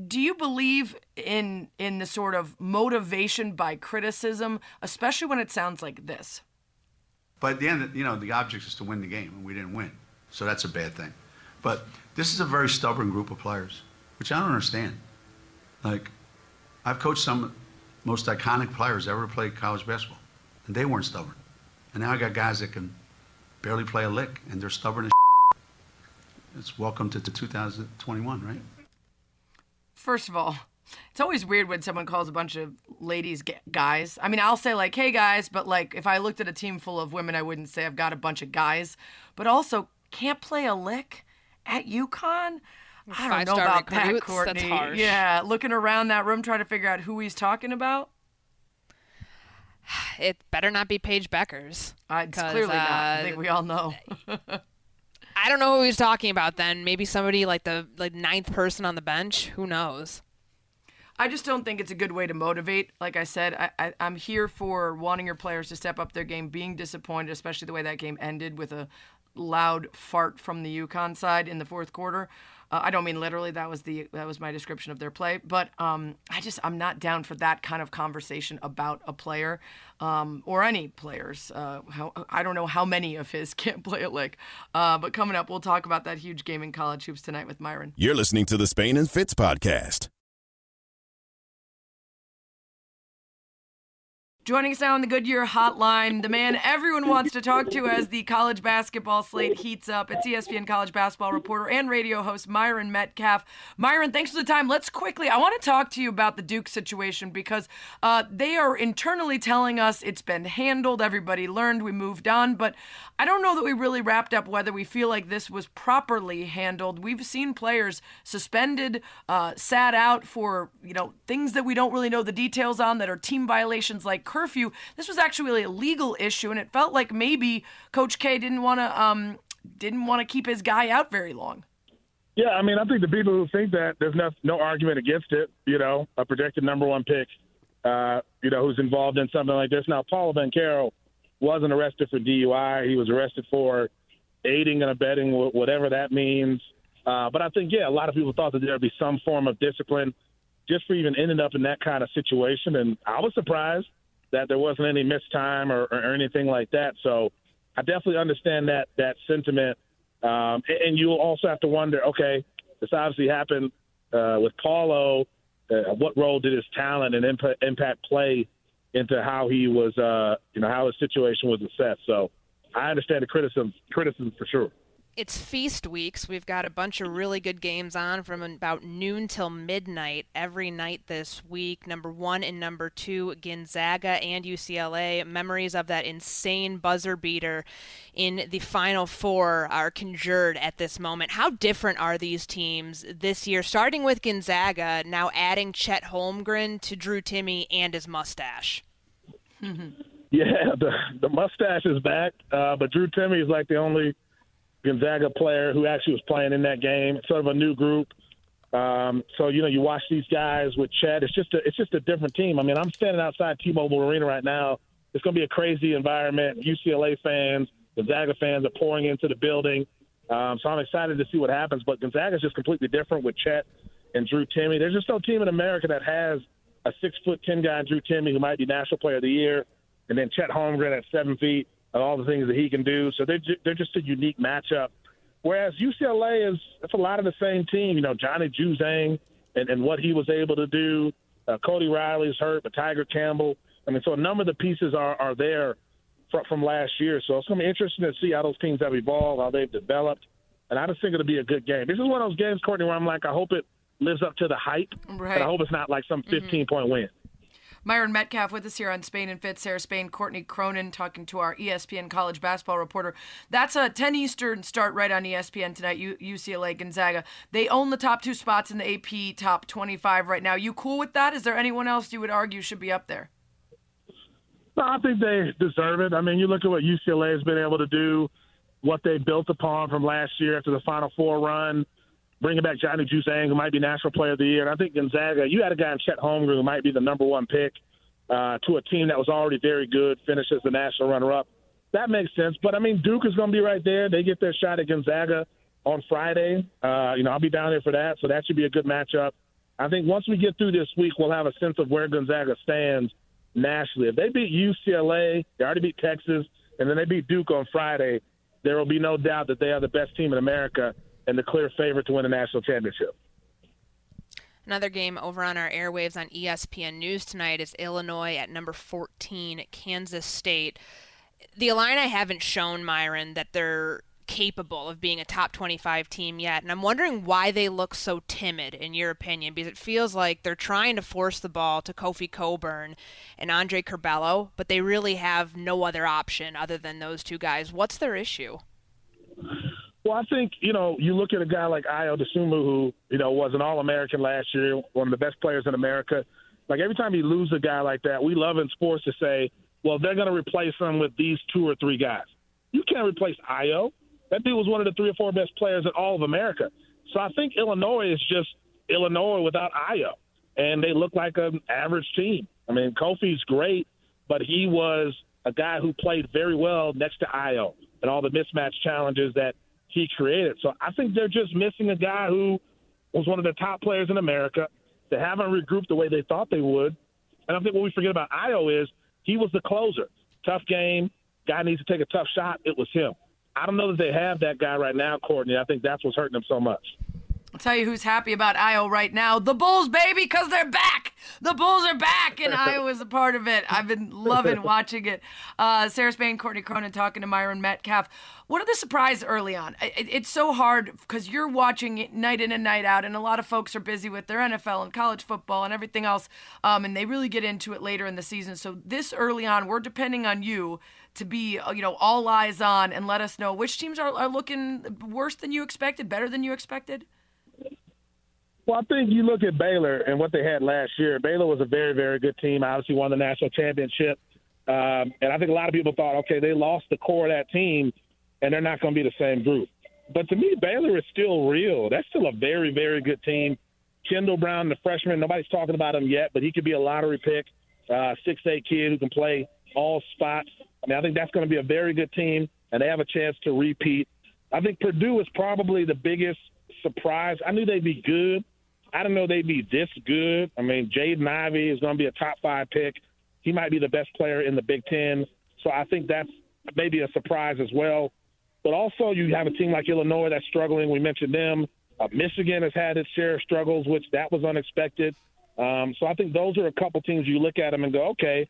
do you believe in in the sort of motivation by criticism, especially when it sounds like this? But at the end, you know, the object is to win the game, and we didn't win. So that's a bad thing. But this is a very stubborn group of players, which I don't understand. Like, I've coached some of the most iconic players ever to play college basketball, and they weren't stubborn. And now I got guys that can barely play a lick, and they're stubborn as shit. It's welcome to two thousand twenty-one, right? First of all, it's always weird when someone calls a bunch of ladies guys. I mean, I'll say, like, hey, guys, but, like, if I looked at a team full of women, I wouldn't say I've got a bunch of guys. But also, can't play a lick at UConn? I don't know about that, Courtney. That's harsh. Yeah, looking around that room, trying to figure out who he's talking about. It better not be Paige Beckers. Uh, it's clearly uh, not. I think we all know. I don't know who he's talking about then. Maybe somebody like the like ninth person on the bench. Who knows? I just don't think it's a good way to motivate. Like I said, I, I, I'm here for wanting your players to step up their game, being disappointed, especially the way that game ended with a loud fart from the UConn side in the fourth quarter. Uh, I don't mean literally. That was the that was my description of their play. But um, I just I'm not down for that kind of conversation about a player um, or any players. Uh, how, I don't know how many of his can't play a lick. Uh, but coming up, we'll talk about that huge game in college hoops tonight with Myron. You're listening to the Spain and Fitz podcast. Joining us now on the Goodyear Hotline, the man everyone wants to talk to as the college basketball slate heats up. It's E S P N college basketball reporter and radio host Myron Metcalf. Myron, thanks for the time. Let's quickly, I want to talk to you about the Duke situation because uh, they are internally telling us it's been handled, everybody learned, we moved on, but I don't know that we really wrapped up whether we feel like this was properly handled. We've seen players suspended, uh, sat out for, you know, things that we don't really know the details on that are team violations like curfew. This was actually a legal issue, and it felt like maybe Coach K didn't want to um, didn't want to keep his guy out very long. Yeah, I mean, I think the people who think that there's no, no argument against it. You know, a projected number one pick, uh, you know, who's involved in something like this. Now, Paul Banchero wasn't arrested for D U I. He was arrested for aiding and abetting, whatever that means. Uh, but I think, yeah, a lot of people thought that there'd be some form of discipline just for even ending up in that kind of situation, and I was surprised that there wasn't any missed time or, or anything like that. So I definitely understand that that sentiment. Um, and, and you also have to wonder, okay, this obviously happened uh, with Paulo. Uh, what role did his talent and imp- impact play into how he was, uh, you know, how his situation was assessed. So I understand the criticism, criticism for sure. It's feast weeks. We've got a bunch of really good games on from about noon till midnight every night this week. Number one and number two, Gonzaga and U C L A. Memories of that insane buzzer beater in the Final Four are conjured at this moment. How different are these teams this year, starting with Gonzaga, now adding Chet Holmgren to Drew Timme and his mustache? Yeah, the, the mustache is back, uh, but Drew Timme is like the only Gonzaga player who actually was playing in that game. It's sort of a new group. Um, so, you know, you watch these guys with Chet. It's just a, it's just a different team. I mean, I'm standing outside T-Mobile Arena right now. It's going to be a crazy environment. U C L A fans, Gonzaga fans are pouring into the building. Um, so I'm excited to see what happens. But Gonzaga's just completely different with Chet and Drew Timme. There's just no team in America that has a six foot ten guy, Drew Timme, who might be National Player of the Year, and then Chet Holmgren at seven feet. And all the things that he can do. So they're, ju- they're just a unique matchup. Whereas U C L A is it's a lot of the same team. You know, Johnny Juzang and, and what he was able to do. Uh, Cody Riley's hurt, but Tiger Campbell. I mean, so a number of the pieces are, are there from, from last year. So it's going to be interesting to see how those teams have evolved, how they've developed. And I just think it'll be a good game. This is one of those games, Courtney, where I'm like, I hope it lives up to the hype. Right. And I hope it's not like some fifteen-point mm-hmm. win. Myron Metcalf with us here on Spain and Fitz. Sarah Spain, Courtney Cronin talking to our E S P N college basketball reporter. That's a ten Eastern start right on E S P N tonight, U C L A, Gonzaga. They own the top two spots in the A P top twenty-five right now. You cool with that? Is there anyone else you would argue should be up there? No, I think they deserve it. I mean, you look at what U C L A has been able to do, what they built upon from last year after the Final Four run, bringing back Johnny Juzang, who might be National Player of the Year. And I think Gonzaga, you had a guy in Chet Holmgren who might be the number one pick uh, to a team that was already very good, finishes the national runner-up. That makes sense. But, I mean, Duke is going to be right there. They get their shot at Gonzaga on Friday. Uh, you know, I'll be down there for that, so that should be a good matchup. I think once we get through this week, we'll have a sense of where Gonzaga stands nationally. If they beat U C L A, they already beat Texas, and then they beat Duke on Friday, there will be no doubt that they are the best team in America and the clear favorite to win the national championship. Another game over on our airwaves on E S P N News tonight is Illinois at number fourteen, Kansas State. The Illini haven't shown, Myron, that they're capable of being a top twenty-five team yet, and I'm wondering why they look so timid, in your opinion, because it feels like they're trying to force the ball to Kofi Coburn and Andre Curbelo, but they really have no other option other than those two guys. What's their issue? Well, I think, you know, you look at a guy like Ayo Dosunmu, who, you know, was an All-American last year, one of the best players in America. Like, every time you lose a guy like that, we love in sports to say, well, they're going to replace him with these two or three guys. You can't replace Ayo. That dude was one of the three or four best players in all of America. So I think Illinois is just Illinois without Ayo, and they look like an average team. I mean, Kofi's great, but he was a guy who played very well next to Ayo and all the mismatch challenges that he created. So I think they're just missing a guy who was one of the top players in America. They haven't regrouped the way they thought they would. And I think what we forget about Ayo is he was the closer. Tough game. Guy needs to take a tough shot. It was him. I don't know that they have that guy right now, Courtney. I think that's what's hurting them so much. I'll tell you who's happy about Ayo right now. The Bulls, baby, because they're back. The Bulls are back, and Ayo is a part of it. I've been loving watching it. Uh, Sarah Spain, Courtney Cronin talking to Myron Metcalf. What are the surprises early on? It, it's so hard because you're watching it night in and night out, and a lot of folks are busy with their N F L and college football and everything else, um, and they really get into it later in the season. So this early on, we're depending on you to be, you know, all eyes on and let us know which teams are, are looking worse than you expected, better than you expected. Well, I think you look at Baylor and what they had last year. Baylor was a very, very good team. Obviously won the national championship. Um, and I think a lot of people thought, okay, they lost the core of that team, and they're not going to be the same group. But to me, Baylor is still real. That's still a very, very good team. Kendall Brown, the freshman, nobody's talking about him yet, but he could be a lottery pick, uh, six eight kid who can play all spots. I mean, I think that's going to be a very good team, and they have a chance to repeat. I think Purdue is probably the biggest surprise. I knew they'd be good. I don't know they'd be this good. I mean, Jaden Ivey is going to be a top five pick. He might be the best player in the Big Ten. So I think that's maybe a surprise as well. But also you have a team like Illinois that's struggling. We mentioned them. Uh, Michigan has had its share of struggles, which that was unexpected. Um, so I think those are a couple teams you look at them and go, okay,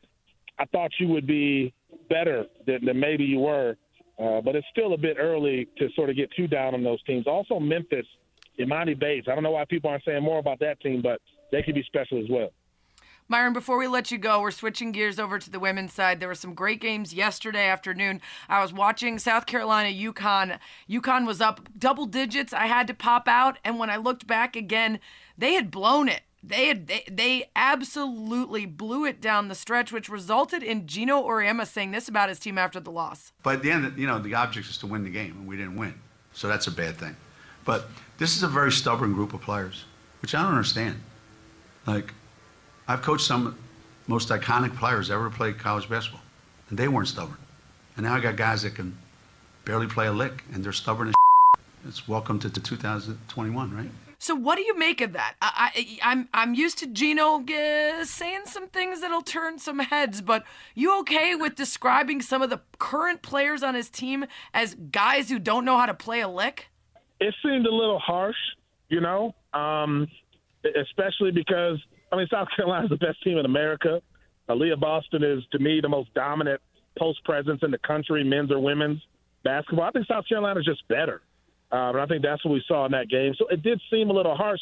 I thought you would be better than, than maybe you were. Uh, but it's still a bit early to sort of get too down on those teams. Also, Memphis, Imani Bates. I don't know why people aren't saying more about that team, but they could be special as well. Myron, before we let you go, we're switching gears over to the women's side. There were some great games yesterday afternoon. I was watching South Carolina, UConn. UConn was up double digits. I had to pop out, and when I looked back again, they had blown it. They had they, they absolutely blew it down the stretch, which resulted in Gino Auriemma saying this about his team after the loss. But at the end, you know, the object is to win the game, and we didn't win, so that's a bad thing. But this is a very stubborn group of players, which I don't understand. Like, I've coached some of the most iconic players ever to play college basketball, and they weren't stubborn. And now I got guys that can barely play a lick, and they're stubborn as shit. It's welcome to two thousand twenty-one, right? So what do you make of that? I, I, I'm I'm used to Gino uh, saying some things that'll turn some heads, but you okay with describing some of the current players on his team as guys who don't know how to play a lick? It seemed a little harsh, you know, um, especially because – I mean, South Carolina is the best team in America. Aaliyah Boston is, to me, the most dominant post presence in the country, men's or women's basketball. I think South Carolina is just better, uh, but I think that's what we saw in that game. So it did seem a little harsh.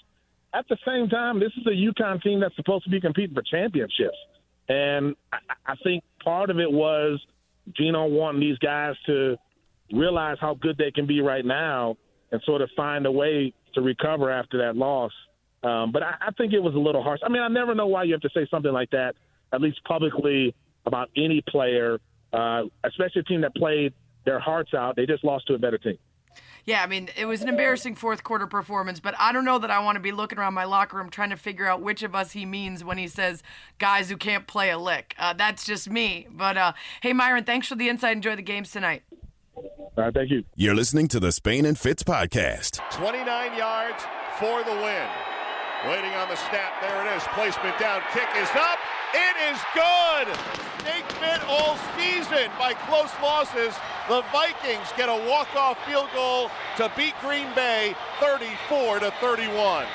At the same time, this is a UConn team that's supposed to be competing for championships, and I, I think part of it was Gino wanting these guys to realize how good they can be right now and sort of find a way to recover after that loss. Um, but I, I think it was a little harsh. I mean, I never know why you have to say something like that, at least publicly, about any player, uh, especially a team that played their hearts out. They just lost to a better team. Yeah, I mean, it was an embarrassing fourth quarter performance, but I don't know that I want to be looking around my locker room trying to figure out which of us he means when he says guys who can't play a lick. Uh, that's just me. But, uh, hey, Myron, thanks for the insight. Enjoy the games tonight. All right, thank you. You're listening to the Spain and Fitz podcast. twenty-nine yards for the win. Waiting on the snap. There it is. Placement down. Kick is up. It is good. Snake bit all season by close losses. The Vikings get a walk-off field goal to beat Green Bay thirty-four to thirty-one.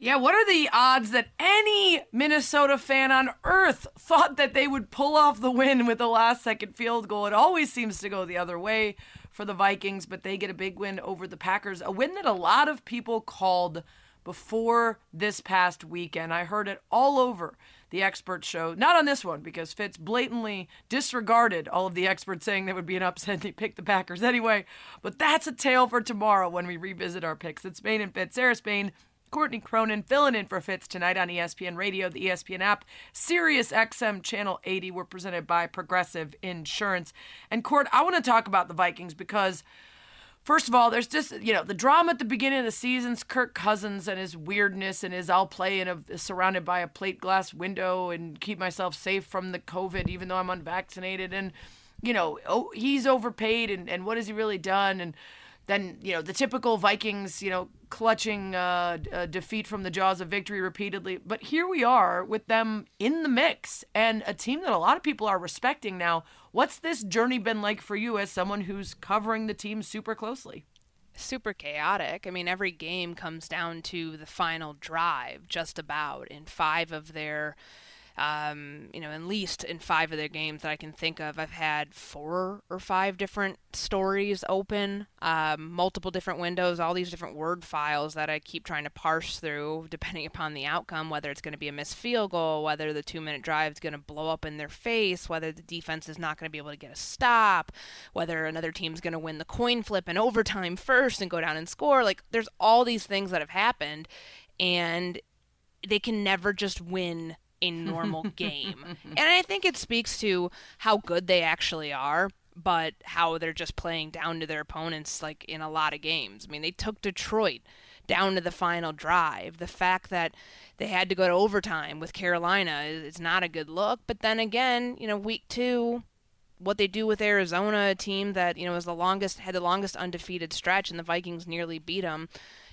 Yeah, what are the odds that any Minnesota fan on earth thought that they would pull off the win with a last-second field goal? It always seems to go the other way for the Vikings, but they get a big win over the Packers, a win that a lot of people called before this past weekend. I heard it all over the expert show, not on this one, because Fitz blatantly disregarded all of the experts saying there would be an upset and he picked the Packers anyway, but that's a tale for tomorrow when we revisit our picks. It's Spain and Fitz, Sarah Spain, Courtney Cronin filling in for Fitz tonight on E S P N Radio, the E S P N app, Sirius X M Channel eighty. We're presented by Progressive Insurance. And, Court, I want to talk about the Vikings because, first of all, there's just, you know, the drama at the beginning of the season's Kirk Cousins and his weirdness and his I'll play in a, surrounded by a plate glass window and keep myself safe from the COVID even though I'm unvaccinated. And, you know, oh, he's overpaid and, and what has he really done? And then, you know, the typical Vikings, you know, clutching uh, uh, defeat from the jaws of victory repeatedly. But here we are with them in the mix and a team that a lot of people are respecting now. What's this journey been like for you as someone who's covering the team super closely? Super chaotic. I mean, every game comes down to the final drive, just about, in five of their Um, you know, at least in five of their games that I can think of, I've had four or five different stories open, um, multiple different windows, all these different word files that I keep trying to parse through depending upon the outcome, whether it's going to be a missed field goal, whether the two-minute drive is going to blow up in their face, whether the defense is not going to be able to get a stop, whether another team's going to win the coin flip in overtime first and go down and score. Like, there's all these things that have happened, and they can never just win a normal game. And I think it speaks to how good they actually are, but how they're just playing down to their opponents, like, in a lot of games. I mean, they took Detroit down to the final drive. The fact that they had to go to overtime with Carolina is not a good look. But then again, you know, week two, what they do with Arizona, a team that, you know, was the longest, had the longest undefeated stretch, and the Vikings nearly beat them.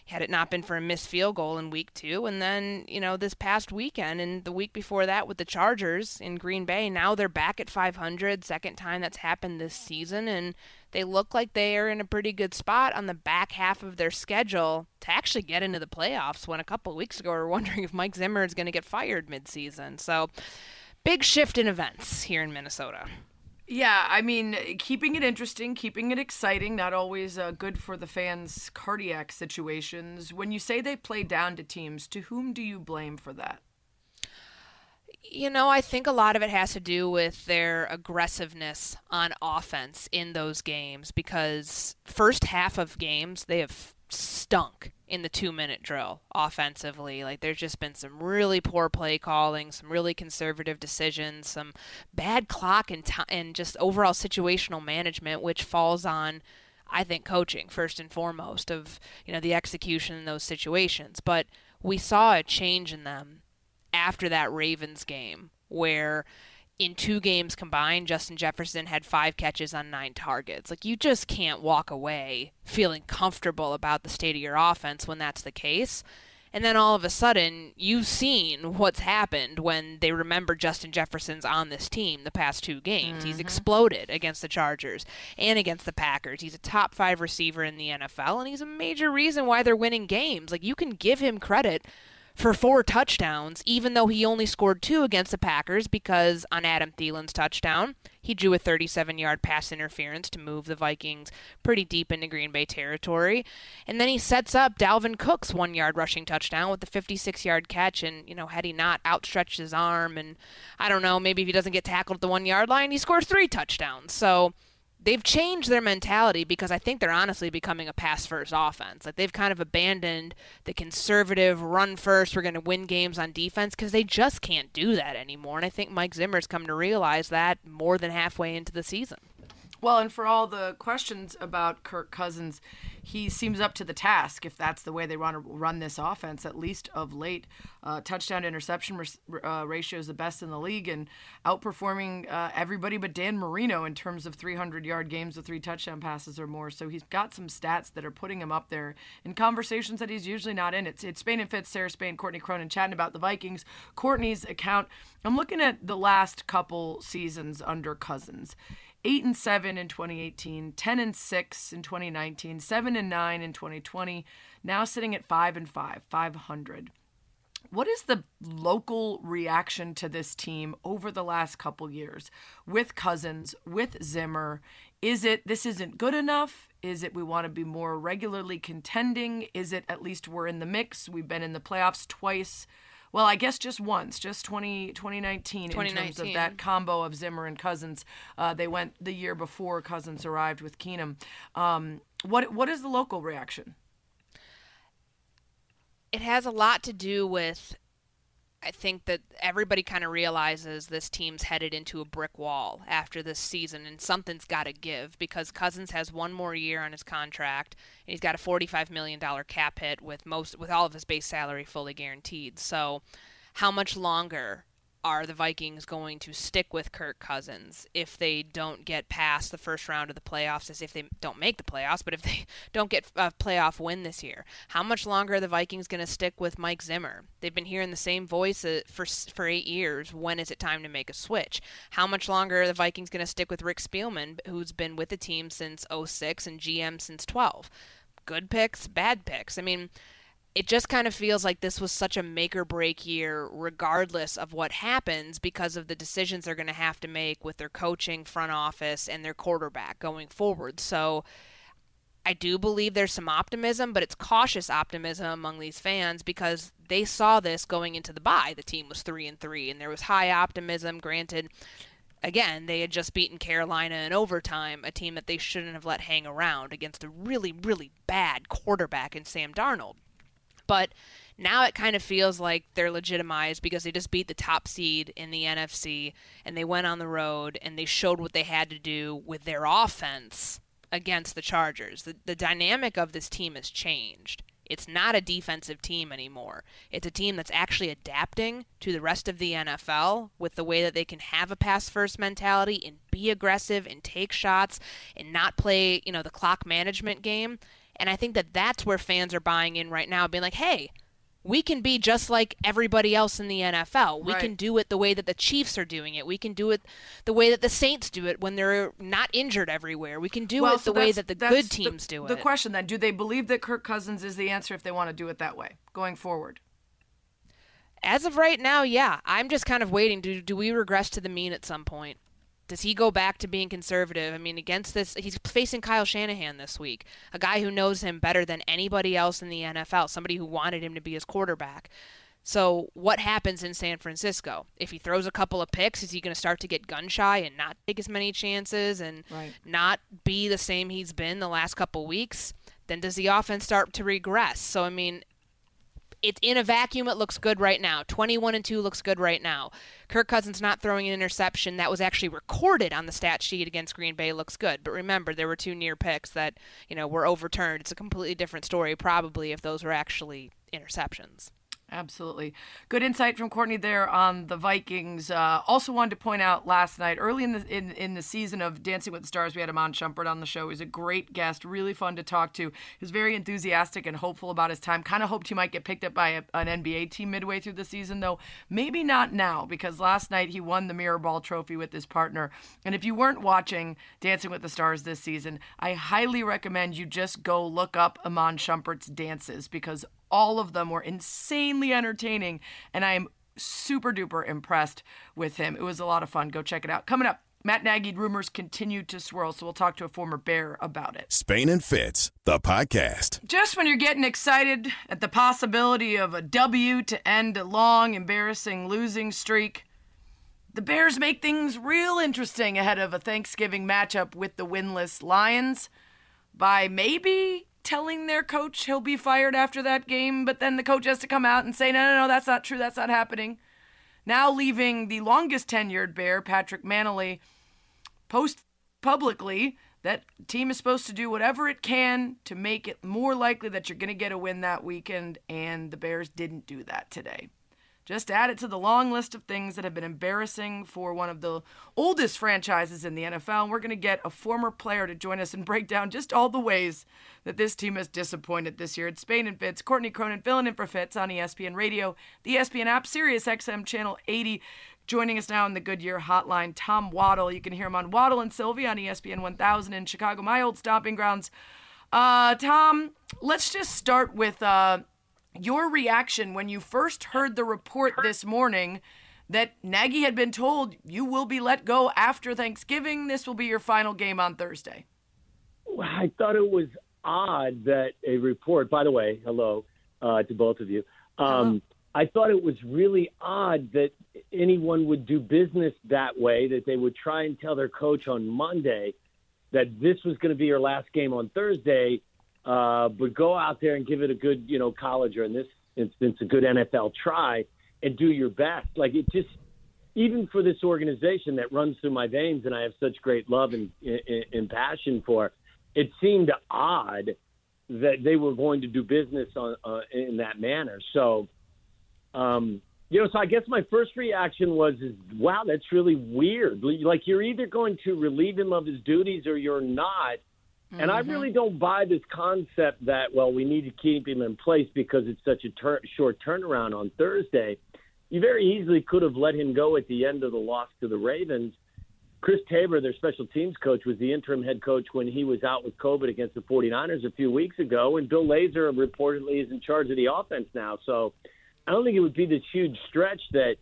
had it not been for a missed field goal in week two. And then, you know, this past weekend and the week before that with the Chargers in Green Bay, now they're back at five hundred, second time that's happened this season. And they look like they are in a pretty good spot on the back half of their schedule to actually get into the playoffs, when a couple of weeks ago we were wondering if Mike Zimmer is going to get fired midseason. So big shift in events here in Minnesota. Yeah, I mean, keeping it interesting, keeping it exciting, not always uh, good for the fans' cardiac situations. When you say they play down to teams, to whom do you blame for that? You know, I think a lot of it has to do with their aggressiveness on offense in those games, because first half of games, they have stunk in the two-minute drill offensively. Like, there's just been some really poor play calling, some really conservative decisions, some bad clock and, t- and just overall situational management, which falls on, I think, coaching first and foremost, of, you know, the execution in those situations. But we saw a change in them after that Ravens game, where in two games combined, Justin Jefferson had five catches on nine targets. Like, you just can't walk away feeling comfortable about the state of your offense when that's the case. And then all of a sudden, you've seen what's happened when they remember Justin Jefferson's on this team the past two games. Mm-hmm. He's exploded against the Chargers and against the Packers. He's a top five receiver in the N F L, and he's a major reason why they're winning games. Like, you can give him credit for four touchdowns, even though he only scored two against the Packers, because on Adam Thielen's touchdown, he drew a thirty-seven-yard pass interference to move the Vikings pretty deep into Green Bay territory. And then he sets up Dalvin Cook's one-yard rushing touchdown with a fifty-six-yard catch. And, you know, had he not outstretched his arm, and I don't know, maybe if he doesn't get tackled at the one-yard line, he scores three touchdowns. So they've changed their mentality, because I think they're honestly becoming a pass-first offense. Like, they've kind of abandoned the conservative run-first, we're going to win games on defense, because they just can't do that anymore. And I think Mike Zimmer's come to realize that more than halfway into the season. Well, and for all the questions about Kirk Cousins, he seems up to the task, if that's the way they want to run this offense, at least of late. Uh, Touchdown-to-interception uh, ratio is the best in the league, and outperforming uh, everybody but Dan Marino in terms of three hundred-yard games with three touchdown passes or more. So he's got some stats that are putting him up there in conversations that he's usually not in. It's, it's Spain and Fitz, Sarah Spain, Courtney Cronin chatting about the Vikings. Courtney's account, I'm looking at the last couple seasons under Cousins. eight and seven in twenty eighteen, ten and six in twenty nineteen, seven and nine in twenty twenty, now sitting at five and five, five hundred. What is the local reaction to this team over the last couple years with Cousins, with Zimmer? Is it, this isn't good enough? Is it, we want to be more regularly contending? Is it, at least we're in the mix? We've been in the playoffs twice. Well, I guess just once, just twenty, twenty nineteen, twenty nineteen, in terms of that combo of Zimmer and Cousins. Uh, they went the year before Cousins arrived with Keenum. Um, what What is the local reaction? It has a lot to do with, I think that everybody kind of realizes this team's headed into a brick wall after this season, and something's got to give, because Cousins has one more year on his contract, and he's got a forty-five million dollars cap hit with most, with all of his base salary fully guaranteed. So how much longer are the Vikings going to stick with Kirk Cousins if they don't get past the first round of the playoffs, as if they don't make the playoffs, but if they don't get a playoff win this year? How much longer are the Vikings going to stick with Mike Zimmer? They've been hearing the same voice for for eight years. When is it time to make a switch? How much longer are the Vikings going to stick with Rick Spielman, who's been with the team since oh six and G M since twelve? Good picks, bad picks. I mean, it just kind of feels like this was such a make-or-break year regardless of what happens, because of the decisions they're going to have to make with their coaching, front office, and their quarterback going forward. So I do believe there's some optimism, but it's cautious optimism among these fans, because they saw this going into the bye. The team was three and three, and there was high optimism. Granted, again, they had just beaten Carolina in overtime, a team that they shouldn't have let hang around, against a really, really bad quarterback in Sam Darnold. But now it kind of feels like they're legitimized, because they just beat the top seed in the N F C, and they went on the road and they showed what they had to do with their offense against the Chargers. The, the dynamic of this team has changed. It's not a defensive team anymore. It's a team that's actually adapting to the rest of the N F L with the way that they can have a pass-first mentality and be aggressive and take shots and not play, you know, the clock management game. And I think that that's where fans are buying in right now, being like, hey, we can be just like everybody else in the N F L. We right. can do it the way that the Chiefs are doing it. We can do it the way that the Saints do it when they're not injured everywhere. We can do well, it so the way that the good teams the, do it. The question then, do they believe that Kirk Cousins is the answer if they want to do it that way going forward? As of right now, yeah. I'm just kind of waiting. Do, do we regress to the mean at some point? Does he go back to being conservative? I mean, against this, he's facing Kyle Shanahan this week, a guy who knows him better than anybody else in the N F L, somebody who wanted him to be his quarterback. So what happens in San Francisco? If he throws a couple of picks, is he going to start to get gun shy and not take as many chances and right. not be the same he's been the last couple weeks? Then does the offense start to regress? So, I mean, it's in a vacuum. It looks good right now. twenty-one and two looks good right now. Kirk Cousins not throwing an interception that was actually recorded on the stat sheet against Green Bay looks good. But remember, there were two near picks that, you know, were overturned. It's a completely different story, probably, if those were actually interceptions. Absolutely. Good insight from Courtney there on the Vikings. Uh, also wanted to point out last night, early in the in, in the season of Dancing with the Stars, we had Iman Shumpert on the show. He's a great guest, really fun to talk to. He was very enthusiastic and hopeful about his time. Kind of hoped he might get picked up by a, an N B A team midway through the season, though. Maybe not now, because last night he won the Mirror Ball Trophy with his partner. And if you weren't watching Dancing with the Stars this season, I highly recommend you just go look up Iman Shumpert's dances, because all of them were insanely entertaining, and I am super duper impressed with him. It was a lot of fun. Go check it out. Coming up, Matt Nagy rumors continue to swirl, so we'll talk to a former Bear about it. Spain and Fitz, the podcast. Just when you're getting excited at the possibility of a W to end a long, embarrassing losing streak, the Bears make things real interesting ahead of a Thanksgiving matchup with the winless Lions by maybe telling their coach he'll be fired after that game, but then the coach has to come out and say, no, no, no, that's not true, that's not happening. Now leaving the longest-tenured Bear, Patrick Manley, post publicly that team is supposed to do whatever it can to make it more likely that you're going to get a win that weekend, and the Bears didn't do that today. Just add it to the long list of things that have been embarrassing for one of the oldest franchises in the N F L. And we're going to get a former player to join us and break down just all the ways that this team has disappointed this year. It's Spain and Fitz. Courtney Cronin filling in for Fitz on E S P N Radio, the E S P N app, Sirius X M Channel eighty. Joining us now on the Goodyear Hotline, Tom Waddle. You can hear him on Waddle and Sylvie on E S P N one thousand in Chicago, my old stomping grounds. Uh, Tom, let's just start with... Uh, Your reaction when you first heard the report this morning that Nagy had been told you will be let go after Thanksgiving. This will be your final game on Thursday. Well, I thought it was odd that a report, by the way, hello uh, to both of you. Um, I thought it was really odd that anyone would do business that way, that they would try and tell their coach on Monday that this was going to be your last game on Thursday. Uh, but go out there and give it a good, you know, college, or in this instance, a good N F L try, and do your best. Like, it just, even for this organization that runs through my veins and I have such great love and, and, and passion for, it seemed odd that they were going to do business on, uh, in that manner. So, um, you know, so I guess my first reaction was, is, wow, that's really weird. Like, you're either going to relieve him of his duties or you're not. And I really don't buy this concept that, well, we need to keep him in place because it's such a tur- short turnaround on Thursday. You very easily could have let him go at the end of the loss to the Ravens. Chris Tabor, their special teams coach, was the interim head coach when he was out with COVID against the 49ers a few weeks ago. And Bill Lazor reportedly is in charge of the offense now. So I don't think it would be this huge stretch that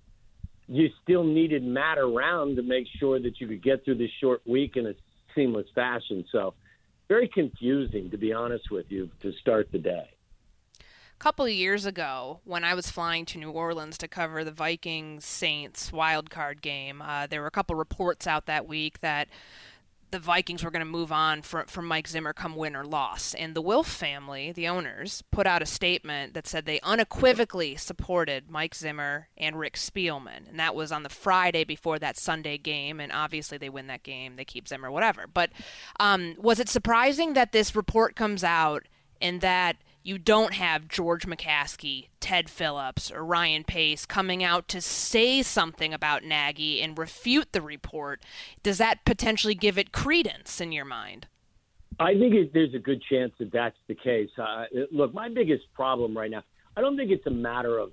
you still needed Matt around to make sure that you could get through this short week in a seamless fashion. So very confusing, to be honest with you, to start the day. A couple of years ago, when I was flying to New Orleans to cover the Vikings-Saints wildcard game, uh, there were a couple reports out that week that the Vikings were going to move on from, from Mike Zimmer come win or loss. And the Wilf family, the owners, put out a statement that said they unequivocally supported Mike Zimmer and Rick Spielman. And that was on the Friday before that Sunday game. And obviously they win that game, they keep Zimmer, whatever. But um, was it surprising that this report comes out and that you don't have George McCaskey, Ted Phillips, or Ryan Pace coming out to say something about Nagy and refute the report? Does that potentially give it credence in your mind? I think it, there's a good chance that that's the case. Uh, look, my biggest problem right now, I don't think it's a matter of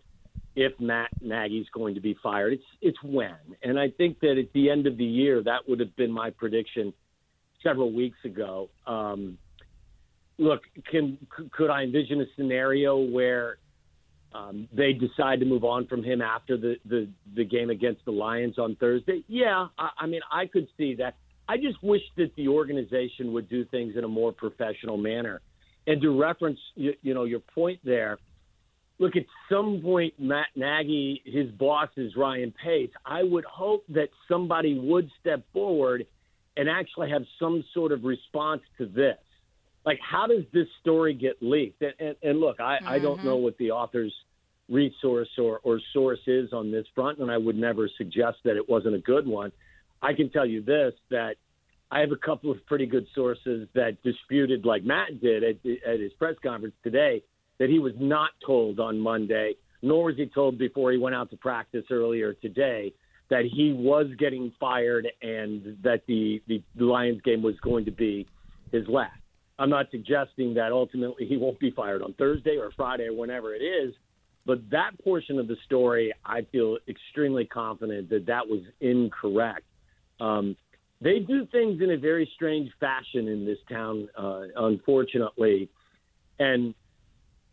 if Matt Nagy's going to be fired. It's it's when. And I think that at the end of the year, that would have been my prediction several weeks ago. Um, look, can could I envision a scenario where um, they decide to move on from him after the, the, the game against the Lions on Thursday? Yeah, I, I mean, I could see that. I just wish that the organization would do things in a more professional manner. And to reference, you, you know, your point there, look, at some point, Matt Nagy, his boss is Ryan Pace. I would hope that somebody would step forward and actually have some sort of response to this. Like, how does this story get leaked? And, and, and look, I, mm-hmm. I don't know what the author's resource or, or source is on this front, and I would never suggest that it wasn't a good one. I can tell you this, that I have a couple of pretty good sources that disputed, like Matt did at, at his press conference today, that he was not told on Monday, nor was he told before he went out to practice earlier today, that he was getting fired and that the, the Lions game was going to be his last. I'm not suggesting that ultimately he won't be fired on Thursday or Friday or whenever it is, but that portion of the story, I feel extremely confident that that was incorrect. Um, they do things in a very strange fashion in this town, uh, unfortunately. And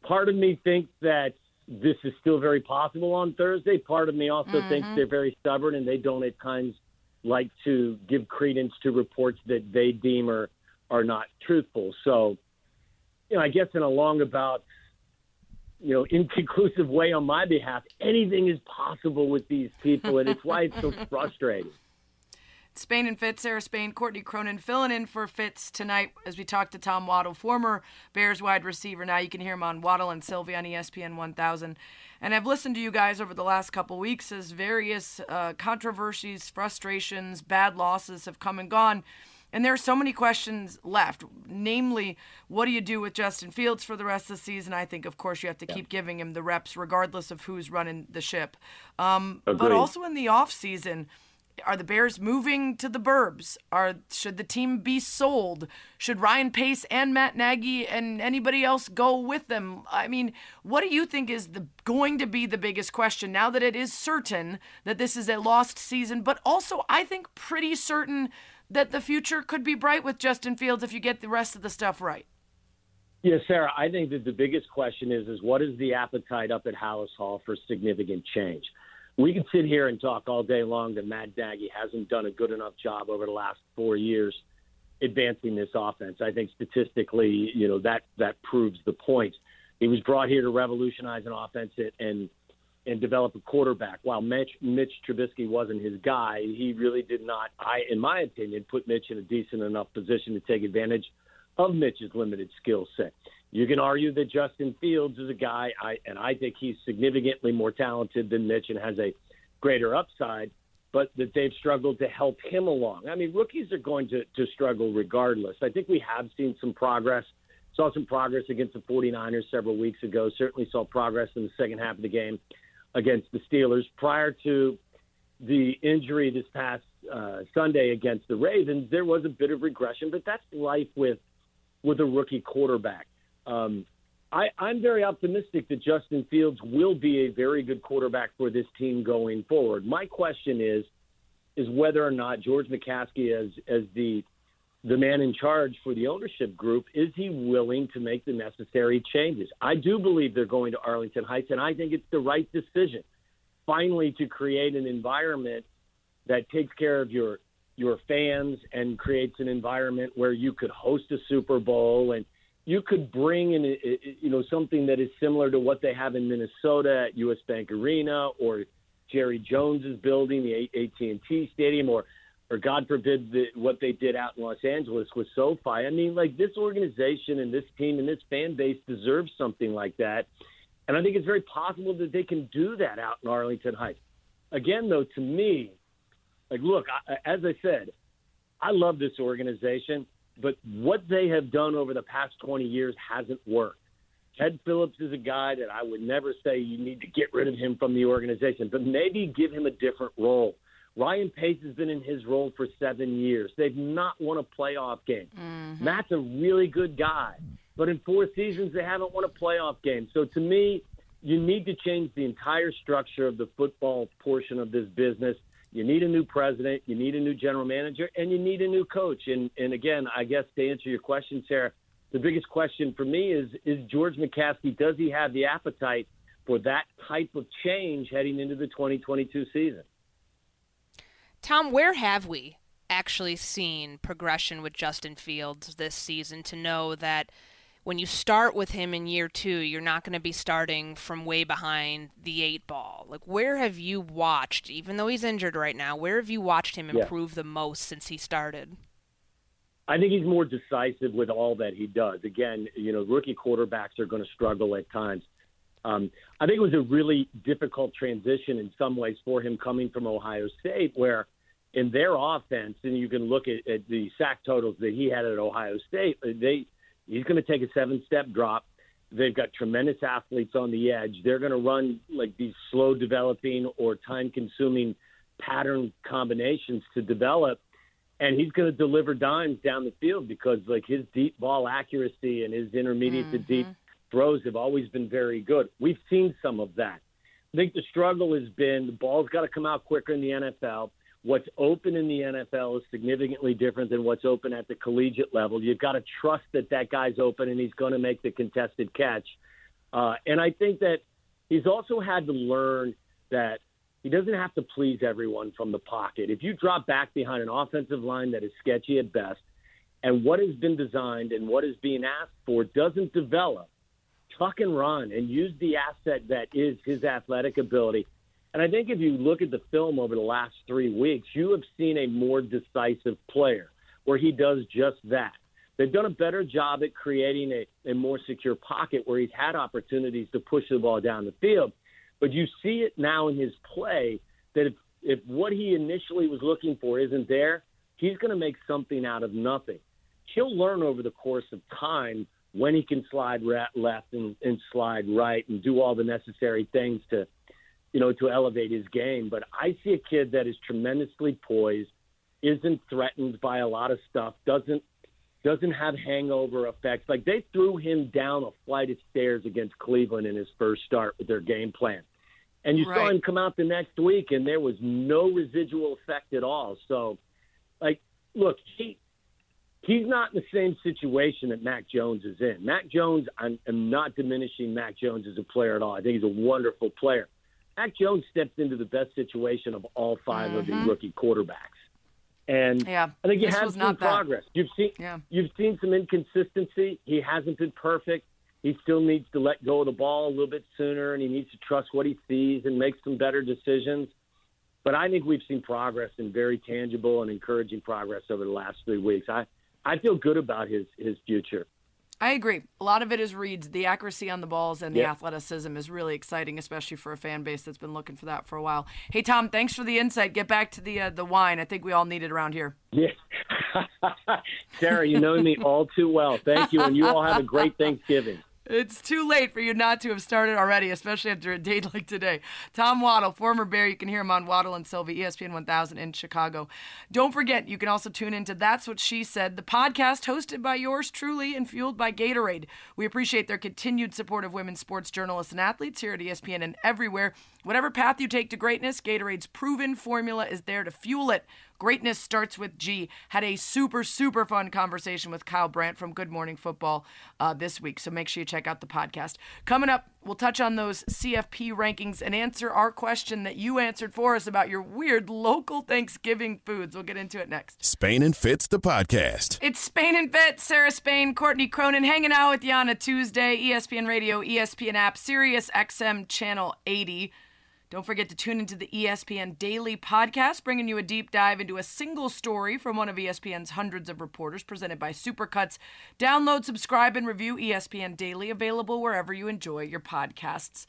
part of me thinks that this is still very possible on Thursday. Part of me also mm-hmm. thinks they're very stubborn and they don't at times like to give credence to reports that they deem are, are not truthful. So, you know, I guess in a long about, you know, inconclusive way on my behalf, anything is possible with these people. And it's why it's so frustrating. Spain and Fitz, Sarah Spain, Courtney Cronin filling in for Fitz tonight as we talk to Tom Waddle, former Bears wide receiver. Now you can hear him on Waddle and Sylvie on E S P N one thousand. And I've listened to you guys over the last couple weeks as various uh, controversies, frustrations, bad losses have come and gone. And there are so many questions left, namely, what do you do with Justin Fields for the rest of the season? I think, of course, you have to yeah. keep giving him the reps regardless of who's running the ship. Um, but also in the offseason, are the Bears moving to the burbs? Are, should the team be sold? Should Ryan Pace and Matt Nagy and anybody else go with them? I mean, what do you think is the, going to be the biggest question now that it is certain that this is a lost season, but also I think pretty certain that the future could be bright with Justin Fields if you get the rest of the stuff right? Yes, yeah, Sarah, I think that the biggest question is, is what is the appetite up at Hallis Hall for significant change? We can sit here and talk all day long that Matt Nagy hasn't done a good enough job over the last four years advancing this offense. I think statistically, you know, that, that proves the point. He was brought here to revolutionize an offense and and develop a quarterback. While Mitch, Mitch Trubisky wasn't his guy, he really did not, I, in my opinion, put Mitch in a decent enough position to take advantage of Mitch's limited skill set. You can argue that Justin Fields is a guy, I, and I think he's significantly more talented than Mitch and has a greater upside, but that they've struggled to help him along. I mean, rookies are going to, to struggle regardless. I think we have seen some progress. Saw some progress against the 49ers several weeks ago. Certainly saw progress in the second half of the game against the Steelers. Prior to the injury this past uh, Sunday against the Ravens, there was a bit of regression, but that's life with, with a rookie quarterback. Um, I, I'm very optimistic that Justin Fields will be a very good quarterback for this team going forward. My question is, is whether or not George McCaskey, as as the the man in charge for the ownership group, is he willing to make the necessary changes? I do believe they're going to Arlington Heights, and I think it's the right decision, finally, to create an environment that takes care of your your fans and creates an environment where you could host a Super Bowl and you could bring in, you know, something that is similar to what they have in Minnesota at U S Bank Arena or Jerry Jones's building, the A T and T Stadium, or, or God forbid, the, what they did out in Los Angeles with SoFi. I mean, like, this organization and this team and this fan base deserves something like that. And I think it's very possible that they can do that out in Arlington Heights. Again, though, to me, like, look, I, as I said, I love this organization. But what they have done over the past twenty years hasn't worked. Ted Phillips is a guy that I would never say you need to get rid of him from the organization, but maybe give him a different role Ryan Pace has been in his role for seven years. They've not won a playoff game. Mm-hmm. Matt's a really good guy, but in four seasons they haven't won a playoff game. So to me, you need to change the entire structure of the football portion of this business. You need a new president, you need a new general manager, and you need a new coach. And, and again, I guess to answer your question, Sarah, the biggest question for me is, is George McCaskey, does he have the appetite for that type of change heading into the twenty twenty-two season? Tom, where have we actually seen progression with Justin Fields this season to know that when you start with him in year two, you're not going to be starting from way behind the eight ball? Like, where have you watched, even though he's injured right now, where have you watched him improve yeah. the most since he started? I think he's more decisive with all that he does. Again, you know, rookie quarterbacks are going to struggle at times. Um, I think it was a really difficult transition in some ways for him coming from Ohio State, where in their offense, and you can look at, at the sack totals that he had at Ohio State, they he's going to take a seven-step drop. They've got tremendous athletes on the edge. They're going to run like these slow-developing or time-consuming pattern combinations to develop, and he's going to deliver dimes down the field because, like, his deep ball accuracy and his intermediate mm-hmm. to deep throws have always been very good. We've seen some of that. I think the struggle has been the ball's got to come out quicker in the N F L. What's open in the N F L is significantly different than what's open at the collegiate level. You've got to trust that that guy's open and he's going to make the contested catch. Uh, and I think that he's also had to learn that he doesn't have to please everyone from the pocket. If you drop back behind an offensive line that is sketchy at best, and what has been designed and what is being asked for doesn't develop, tuck and run and use the asset that is his athletic ability. And I think if you look at the film over the last three weeks, you have seen a more decisive player where he does just that. They've done a better job at creating a, a more secure pocket where he's had opportunities to push the ball down the field. But you see it now in his play that if, if what he initially was looking for isn't there, he's going to make something out of nothing. He'll learn over the course of time when he can slide left and, and slide right and do all the necessary things to, you know, to elevate his game. But I see a kid that is tremendously poised, isn't threatened by a lot of stuff, doesn't doesn't have hangover effects. Like, they threw him down a flight of stairs against Cleveland in his first start with their game plan. And you right. saw him come out the next week, and there was no residual effect at all. So, like, look, he – he's not in the same situation that Mac Jones is in. Mac Jones, I'm, I'm not diminishing Mac Jones as a player at all. I think he's a wonderful player. Mac Jones steps into the best situation of all five mm-hmm. of the rookie quarterbacks. And yeah, I think you have some progress. You've seen, yeah. you've seen some inconsistency. He hasn't been perfect. He still needs to let go of the ball a little bit sooner, and he needs to trust what he sees and make some better decisions. But I think we've seen progress, and very tangible and encouraging progress over the last three weeks. I I feel good about his, his future. I agree. A lot of it is reads. The accuracy on the balls and the yep. athleticism is really exciting, especially for a fan base that's been looking for that for a while. Hey, Tom, thanks for the insight. Get back to the uh, the wine. I think we all need it around here. Yeah. Sarah, you know me all too well. Thank you, and you all have a great Thanksgiving. It's too late for you not to have started already, especially after a date like today. Tom Waddle, former Bear. You can hear him on Waddle and Sylvie, E S P N one thousand in Chicago. Don't forget, you can also tune into That's What She Said, the podcast hosted by yours truly and fueled by Gatorade. We appreciate their continued support of women's sports journalists and athletes here at E S P N and everywhere. Whatever path you take to greatness, Gatorade's proven formula is there to fuel it. Greatness starts with G. Had a super, super fun conversation with Kyle Brandt from Good Morning Football uh, this week, so make sure you check out the podcast. Coming up, we'll touch on those C F P rankings and answer our question that you answered for us about your weird local Thanksgiving foods. We'll get into it next. Spain and Fitz, the podcast. It's Spain and Fitz, Sarah Spain, Courtney Cronin, hanging out with you on a Tuesday. E S P N Radio, E S P N app, Sirius X M Channel eighty. Don't forget to tune into the E S P N Daily Podcast, bringing you a deep dive into a single story from one of E S P N's hundreds of reporters, presented by Supercuts. Download, subscribe, and review E S P N Daily, available wherever you enjoy your podcasts.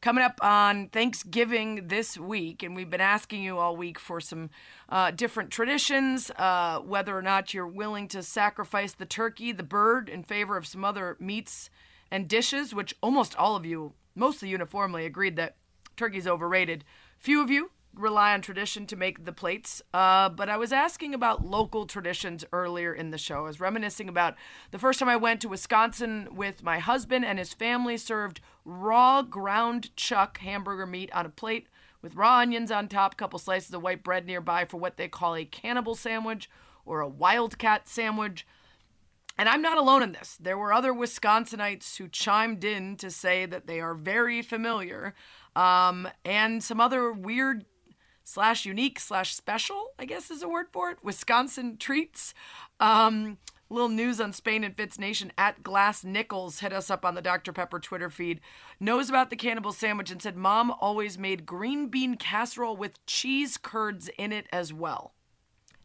Coming up on Thanksgiving this week, and we've been asking you all week for some uh, different traditions, uh, whether or not you're willing to sacrifice the turkey, the bird, in favor of some other meats and dishes, which almost all of you, mostly uniformly, agreed that turkey's overrated. Few of you rely on tradition to make the plates, uh, but I was asking about local traditions earlier in the show. I was reminiscing about the first time I went to Wisconsin with my husband, and his family served raw ground chuck hamburger meat on a plate with raw onions on top, a couple slices of white bread nearby for what they call a cannibal sandwich or a wildcat sandwich. And I'm not alone in this. There were other Wisconsinites who chimed in to say that they are very familiar, um, and some other weird slash unique slash special, I guess is a word for it, Wisconsin treats. Um, little news on Spain and Fitz Nation, at Glass Nichols hit us up on the Doctor Pepper Twitter feed, knows about the cannibal sandwich and said, Mom always made green bean casserole with cheese curds in it as well.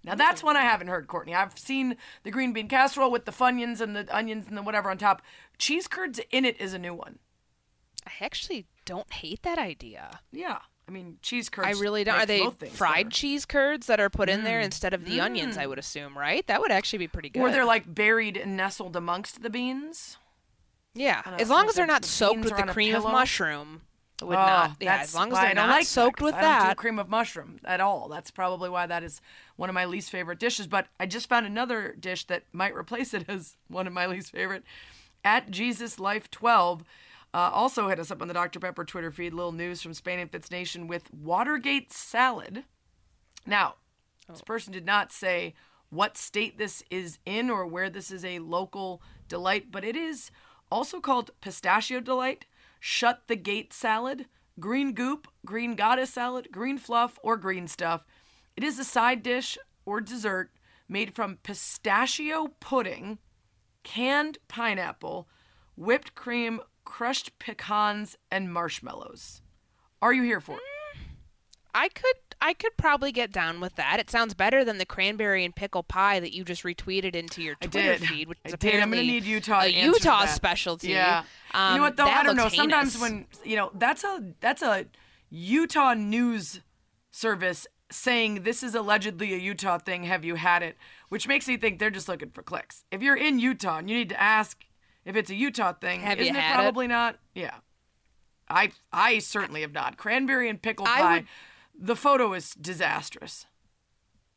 Now, that's one I haven't heard, Courtney. I've seen the green bean casserole with the Funyuns and the onions and the whatever on top. Cheese curds in it is a new one. I actually don't hate that idea. Yeah. I mean, cheese curds. I really don't. Are they fried better. Cheese curds that are put in mm. there instead of the mm. onions, I would assume, right? That would actually be pretty good. Or they're like buried and nestled amongst the beans. Yeah. As long as they're not the soaked with the cream of mushroom. Would oh, not, yeah, as long as they're not like soaked that, with I that. I don't do cream of mushroom at all. That's probably why that is one of my least favorite dishes. But I just found another dish that might replace it as one of my least favorite. At Jesus Life twelve uh, also hit us up on the Doctor Pepper Twitter feed. Little news from Spain and Fitz Nation with Watergate salad. Now, oh. this person did not say what state this is in or where this is a local delight, but it is also called pistachio delight, shut the gate salad, green goop, green goddess salad, green fluff, or green stuff. It is a side dish or dessert made from pistachio pudding, canned pineapple, whipped cream, crushed pecans, and marshmallows. Are you here for it? I could I could probably get down with that. It sounds better than the cranberry and pickle pie that you just retweeted into your Twitter feed, which is I apparently did. I'm going to need Utah a Utah that. specialty. Yeah. Um, you know what though? I don't know. Heinous. Sometimes when you know that's a that's a Utah news service saying this is allegedly a Utah thing. Have you had it? Which makes me think they're just looking for clicks. If you're in Utah, and you need to ask if it's a Utah thing. Have Isn't you had it? Probably it? Not. Yeah. I I certainly have not. Cranberry and pickle I pie. Would, The photo is disastrous.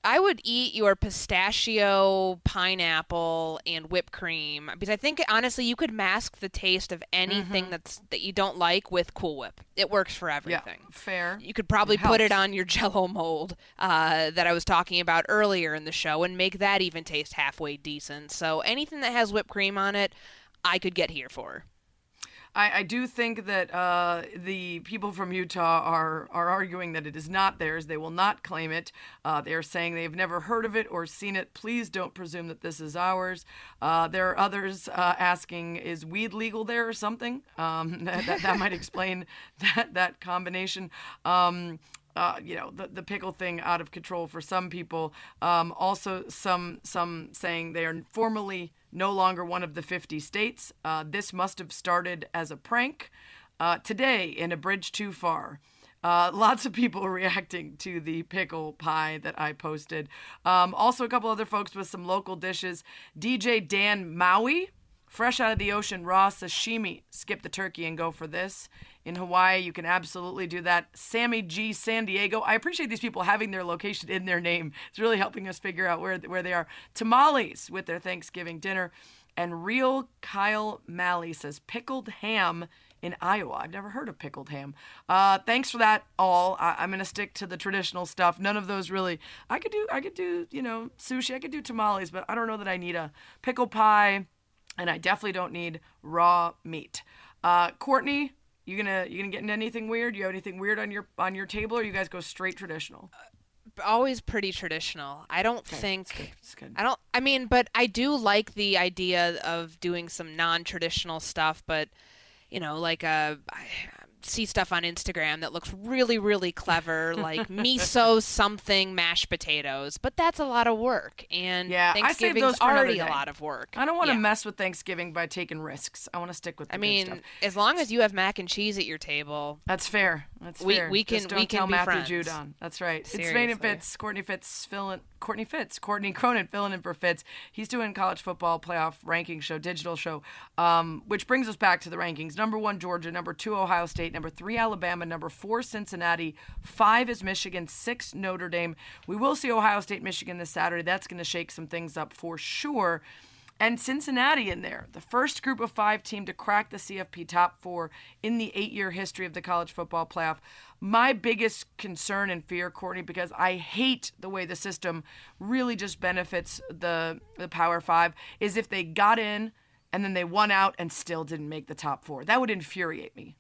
I would eat your pistachio, pineapple, and whipped cream because I think, honestly, you could mask the taste of anything mm-hmm. that's that you don't like with Cool Whip. It works for everything. Yeah, fair. You could probably it put it on your Jell-O mold uh, that I was talking about earlier in the show and make that even taste halfway decent. So anything that has whipped cream on it, I could get here for. I, I do think that uh, the people from Utah are, are arguing that it is not theirs. They will not claim it. Uh, they are saying they have never heard of it or seen it. Please don't presume that this is ours. Uh, there are others uh, asking, is weed legal there or something? Um, that, that, that might explain that, that combination. Um, Uh, you know, the, the pickle thing out of control for some people. Um, also, some some saying they are formally no longer one of the fifty states. Uh, this must have started as a prank. Uh, today, in A Bridge Too Far, uh, lots of people reacting to the pickle pie that I posted. Um, also, a couple other folks with some local dishes. D J Dan Maui, fresh out of the ocean, raw sashimi. Skip the turkey and go for this. In Hawaii, you can absolutely do that. Sammy G. San Diego. I appreciate these people having their location in their name. It's really helping us figure out where, where they are. Tamales with their Thanksgiving dinner. And Real Kyle Malley says pickled ham in Iowa. I've never heard of pickled ham. Uh, thanks for that all. I, I'm going to stick to the traditional stuff. None of those really. I could do, I could do, you know, sushi. I could do tamales, but I don't know that I need a pickle pie. And I definitely don't need raw meat. Uh, Courtney, you gonna you gonna get into anything weird? You have anything weird on your on your table, or you guys go straight traditional? Uh, always pretty traditional. I don't okay, think it's good, it's good. I don't. I mean, but I do like the idea of doing some non-traditional stuff. But you know, like a. I, see stuff on Instagram that looks really, really clever, like miso something mashed potatoes, but that's a lot of work. And yeah, Thanksgiving's already a lot of work. I don't want to yeah. mess with Thanksgiving by taking risks. I want to stick with the I mean, good stuff. As long as you have mac and cheese at your table. That's fair. That's we, fair. We can, Just don't we can tell be Matthew friends. Judon. That's right. Seriously. It's Spain and Fitz, Courtney Fitz, filling, Courtney Fitz, Courtney Cronin filling in for Fitz. He's doing college football playoff ranking show, digital show, um, which brings us back to the rankings. Number one, Georgia. Number two, Ohio State. number three Alabama, number four Cincinnati, five is Michigan, six Notre Dame. We will see Ohio State, Michigan this Saturday. That's going to shake some things up for sure. And Cincinnati in there, the first group of five team to crack the C F P top four in the eight-year history of the college football playoff. My biggest concern and fear, Courtney, because I hate the way the system really just benefits the, the Power Five, is if they got in and then they won out and still didn't make the top four. That would infuriate me.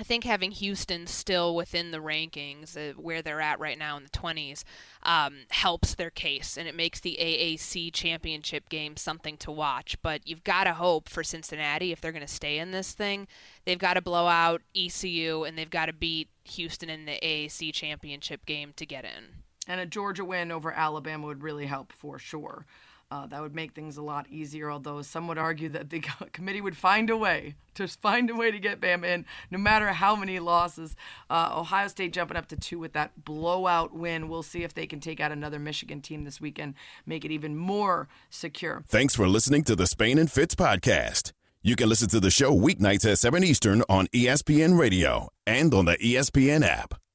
I think having Houston still within the rankings, uh, where they're at right now in the twenties, um, helps their case, and it makes the A A C championship game something to watch. But you've got to hope for Cincinnati, if they're going to stay in this thing, they've got to blow out E C U, and they've got to beat Houston in the A A C championship game to get in. And a Georgia win over Alabama would really help for sure. Uh, that would make things a lot easier, although some would argue that the committee would find a way, just find a way to get Bama in, no matter how many losses. Uh, Ohio State jumping up to two with that blowout win. We'll see if they can take out another Michigan team this weekend, make it even more secure. Thanks for listening to the Spain and Fitz podcast. You can listen to the show weeknights at seven Eastern on E S P N Radio and on the E S P N app.